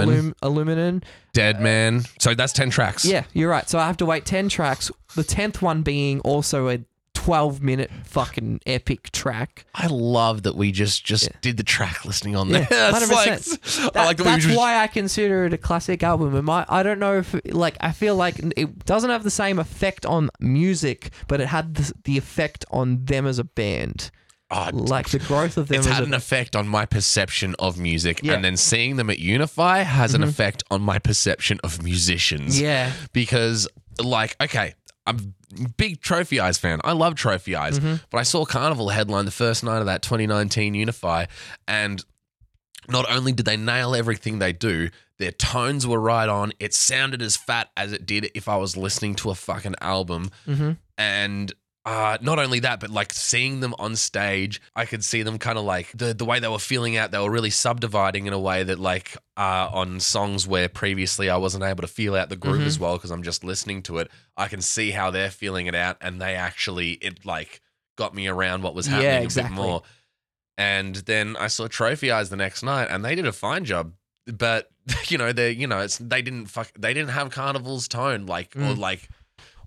Illuminant. Dead Man. So that's 10 tracks. Yeah, you're right. So I have to wait 10 tracks, the 10th one being also a 12-minute fucking epic track. I love that we just did the track listening on there. Yeah, that's 100%. That's why I consider it a classic album. And I don't know if, like, I feel like it doesn't have the same effect on music, but it had the effect on them as a band. Oh, like the growth of them. It's had an effect on my perception of music. Yeah. And then seeing them at Unify has an effect on my perception of musicians. Yeah. Because, like, okay, I'm a big Trophy Eyes fan. I love Trophy Eyes. Mm-hmm. But I saw Karnivool headline the first night of that 2019 Unify, and not only did they nail everything they do, their tones were right on. It sounded as fat as it did if I was listening to a fucking album. Mm-hmm. And not only that, but like seeing them on stage, I could see them kind of like the way they were feeling out. They were really subdividing in a way that, like, on songs where previously I wasn't able to feel out the groove as well because I'm just listening to it. I can see how they're feeling it out, and they actually, it like got me around what was happening a bit more. And then I saw Trophy Eyes the next night, and they did a fine job, but they didn't have Karnivool's tone or.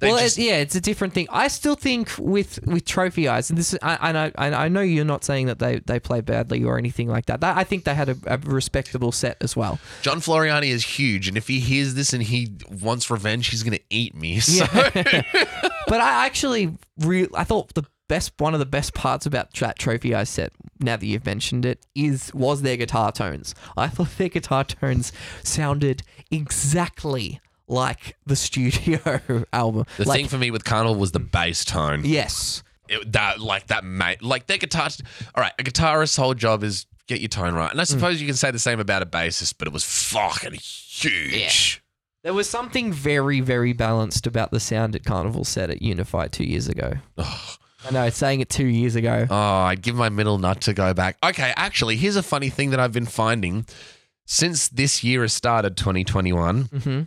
Well, it's a different thing. I still think with Trophy Eyes, and this is, I know you're not saying that they play badly or anything like that. I think they had a respectable set as well. John Floriani is huge, and if he hears this and he wants revenge, he's going to eat me. So. Yeah. But I actually I thought one of the best parts about that Trophy Eyes set, now that you've mentioned it, was their guitar tones. I thought their guitar tones sounded exactly like the studio album. The thing for me with Karnivool was the bass tone. Yes. Their guitar. All right, a guitarist's whole job is get your tone right. And I suppose you can say the same about a bassist, but it was fucking huge. Yeah. There was something very, very balanced about the sound that Karnivool set at Unify 2 years ago. Oh. I know, saying it 2 years ago. Oh, I'd give my middle nut to go back. Okay, actually, here's a funny thing that I've been finding since this year has started, 2021. Mm-hmm.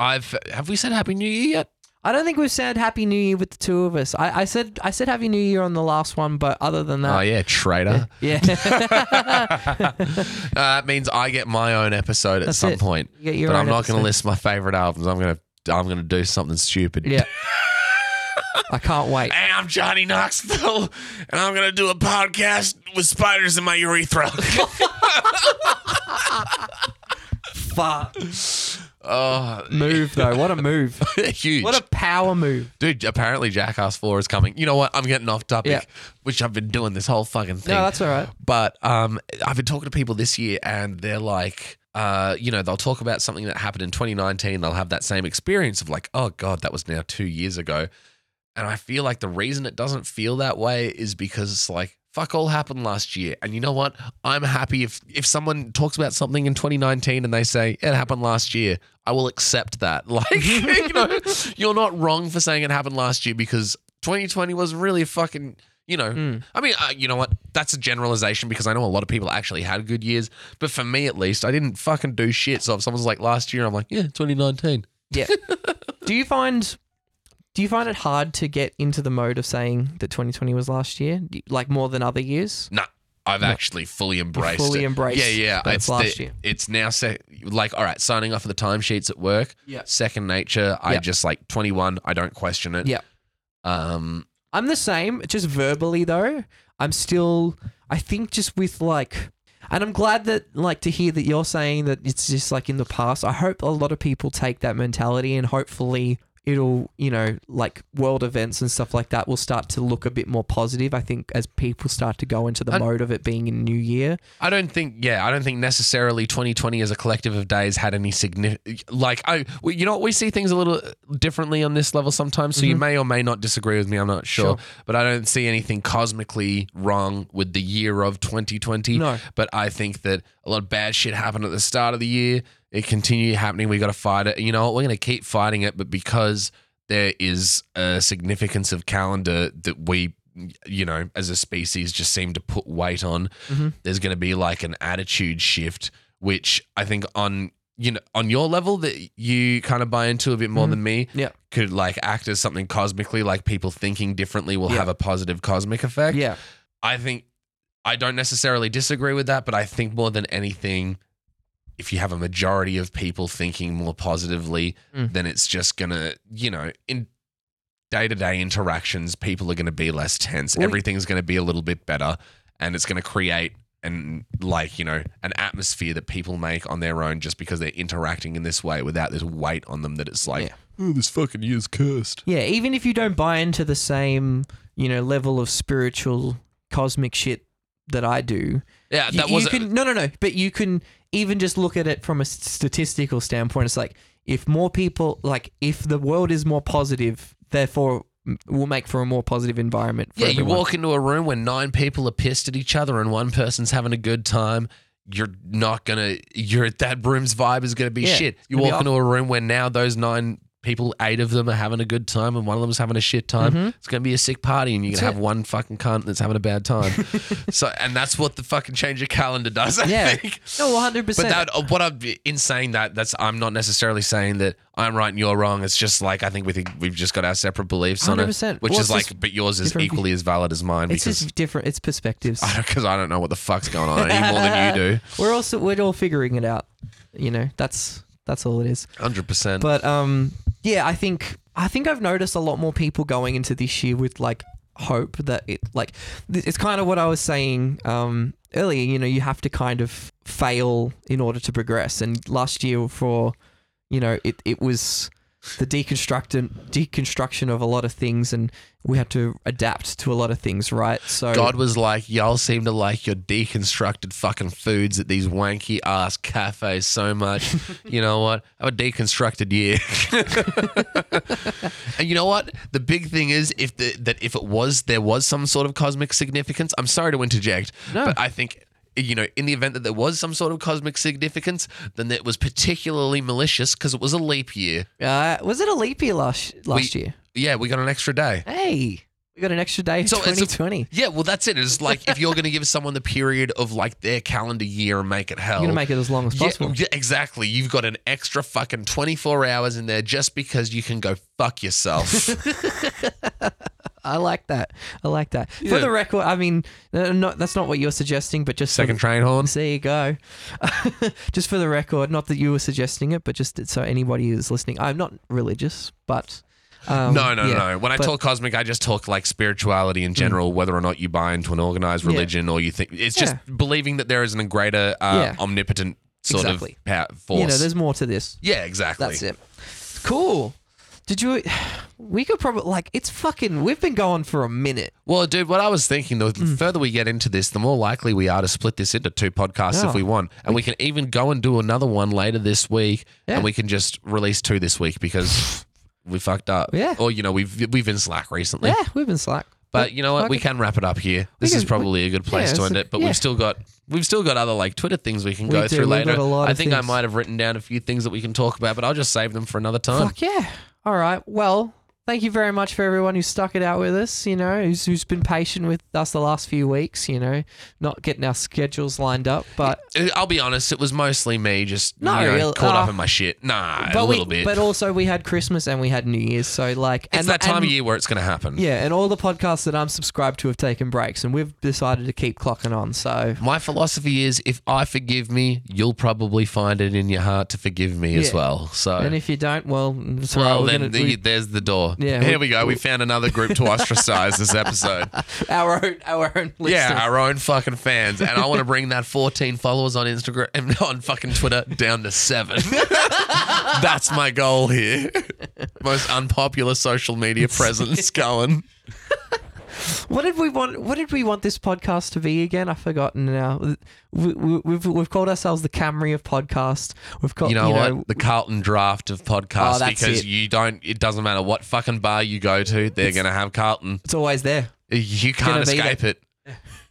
Have we said Happy New Year yet? I don't think we've said Happy New Year with the two of us. I said Happy New Year on the last one, but other than that. Oh, yeah, traitor. Yeah. That means I get my own episode at some point. You get your own episode. But I'm not going to list my favorite albums. I'm going to do something stupid. Yeah. I can't wait. Hey, I'm Johnny Knoxville, and I'm going to do a podcast with spiders in my urethra. Fuck. Oh, move though. What a move. Huge. What a power move. Dude, apparently Jackass 4 is coming. You know what? I'm getting off topic, which I've been doing this whole fucking thing. No, that's all right. But I've been talking to people this year, and they're like, they'll talk about something that happened in 2019. They'll have that same experience of like, oh God, that was now 2 years ago. And I feel like the reason it doesn't feel that way is because it's like, fuck all happened last year. And you know what? I'm happy if someone talks about something in 2019 and they say, it happened last year, I will accept that. Like, you're not wrong for saying it happened last year, because 2020 was really fucking, I mean, you know what? That's a generalization, because I know a lot of people actually had good years. But for me, at least, I didn't fucking do shit. So if someone's like last year, I'm like, yeah, 2019. Yeah. Do you find it hard to get into the mode of saying that 2020 was last year, like more than other years? No, I've actually fully embraced it. Yeah, yeah. It's last year. It's now like, all right, signing off for the timesheets at work. Yeah. Second nature. I just like 21. I don't question it. Yeah. I'm the same. Just verbally though, I'm still. I think just with like. And I'm glad that, like, to hear that you're saying that it's just like in the past. I hope a lot of people take that mentality and hopefully it'll, you know, like world events and stuff like that will start to look a bit more positive, I think, as people start to go into the mode of it being a new year. I don't think necessarily 2020 as a collective of days had any significant, we see things a little differently on this level sometimes. So you may or may not disagree with me. I'm not sure. But I don't see anything cosmically wrong with the year of 2020. No. But I think that a lot of bad shit happened at the start of the year. It continued happening. We got to fight it. You know what? We're going to keep fighting it, but because there is a significance of calendar that we, you know, as a species just seem to put weight on, there's going to be like an attitude shift, which I think on your level that you kind of buy into a bit more than me could like act as something cosmically, like people thinking differently will have a positive cosmic effect. Yeah. I think I don't necessarily disagree with that, but I think more than anything, if you have a majority of people thinking more positively, then it's just going to, you know, in day-to-day interactions, people are going to be less tense. Everything's going to be a little bit better, and it's going to create an atmosphere that people make on their own just because they're interacting in this way without this weight on them that it's like, oh, this fucking year's cursed. Yeah, even if you don't buy into the same, you know, level of spiritual cosmic shit that I do. Yeah, that wasn't... No. But you can even just look at it from a statistical standpoint. It's like, if more people... Like, if the world is more positive, therefore will make for a more positive environment for everyone. You walk into a room where 9 people are pissed at each other and one person's having a good time, you're not going to... That room's vibe is going to be shit. You walk into a room where now those 9 people, 8 of them are having a good time and one of them's having a shit time. It's going to be a sick party and you're going to have one fucking cunt that's having a bad time. And that's what the fucking change of calendar does, I think. No, 100%. But that, I'm not necessarily saying that I'm right and you're wrong. It's just like, I think we've just got our separate beliefs 100%. On it, which is like, but yours is equally as valid as mine. It's just different. It's perspectives. Because I don't know what the fuck's going on any more than you do. We're all figuring it out. You know, that's all it is. 100%. But, yeah, I think I've noticed a lot more people going into this year with like hope that it like it's kind of what I was saying earlier. You know, you have to kind of fail in order to progress. And last year, for you know, it was the deconstruction of a lot of things, and we had to adapt to a lot of things, right? So God was like, y'all seem to like your deconstructed fucking foods at these wanky ass cafes so much. You know what? Have a deconstructed year. And you know what? The big thing is if there was some sort of cosmic significance. I'm sorry to interject, but I think, you know, in the event that there was some sort of cosmic significance, then it was particularly malicious because it was a leap year. Was it a leap year last year? Yeah, we got an extra day. Hey, we got an extra day in 2020. Well, that's it. It's like if you're going to give someone the period of like their calendar year and make it hell. You're going to make it as long as possible. Yeah, exactly. You've got an extra fucking 24 hours in there just because you can go fuck yourself. I like that. Yeah. For the record, I mean, that's not what you're suggesting, but just... Second train horn. There you go. Just for the record, not that you were suggesting it, but just so anybody who's listening. I'm not religious, but... No. When I talk cosmic, I just talk like spirituality in general, whether or not you buy into an organized religion or you think... It's just believing that there isn't a greater omnipotent sort of power, force. You know, there's more to this. Yeah, exactly. That's it. Cool. We could probably, like, it's fucking, we've been going for a minute. Well, dude, what I was thinking, the further we get into this, the more likely we are to split this into 2 podcasts if we want. And we can even go and do another one later this week and we can just release 2 this week because we fucked up. Yeah. Or, you know, we've been slack recently. Yeah, we've been slack. But you know what? We can wrap it up here. This is probably a good place to end it, but we've still got other like Twitter things we can go through later. I think I might have written down a few things that we can talk about, but I'll just save them for another time. Fuck yeah. All right. Well, thank you very much for everyone who stuck it out with us, you know, who's been patient with us the last few weeks, you know, not getting our schedules lined up. But I'll be honest, it was mostly me just caught up in my shit. A little bit. But also we had Christmas and we had New Year's. So like... It's that time of year where it's going to happen. Yeah. And all the podcasts that I'm subscribed to have taken breaks and we've decided to keep clocking on. So my philosophy is if I forgive me, you'll probably find it in your heart to forgive me as well. So and if you don't, there's the door. Yeah, here we go. We found another group to ostracize this episode. Our own listeners. Yeah, our own fucking fans. And I want to bring that 14 followers on Instagram and on fucking Twitter down to 7. That's my goal here. Most unpopular social media presence going. What did we want this podcast to be again? I've forgotten now. We've called ourselves the Camry of podcast. We've called the Carlton Draft of podcast, because it doesn't matter what fucking bar you go to, they're going to have Carlton. It's always there. You can't escape it.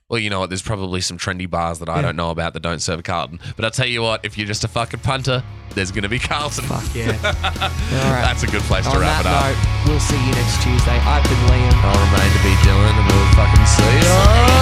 Well, you know what? There's probably some trendy bars that I don't know about that don't serve Carlton. But I'll tell you what, if you're just a fucking punter, there's going to be Carlton. Fuck yeah. All right. That's a good place to wrap it up. Note, we'll see you next Tuesday. I've been Liam. I'll remain to be Dylan, and we'll fucking see you.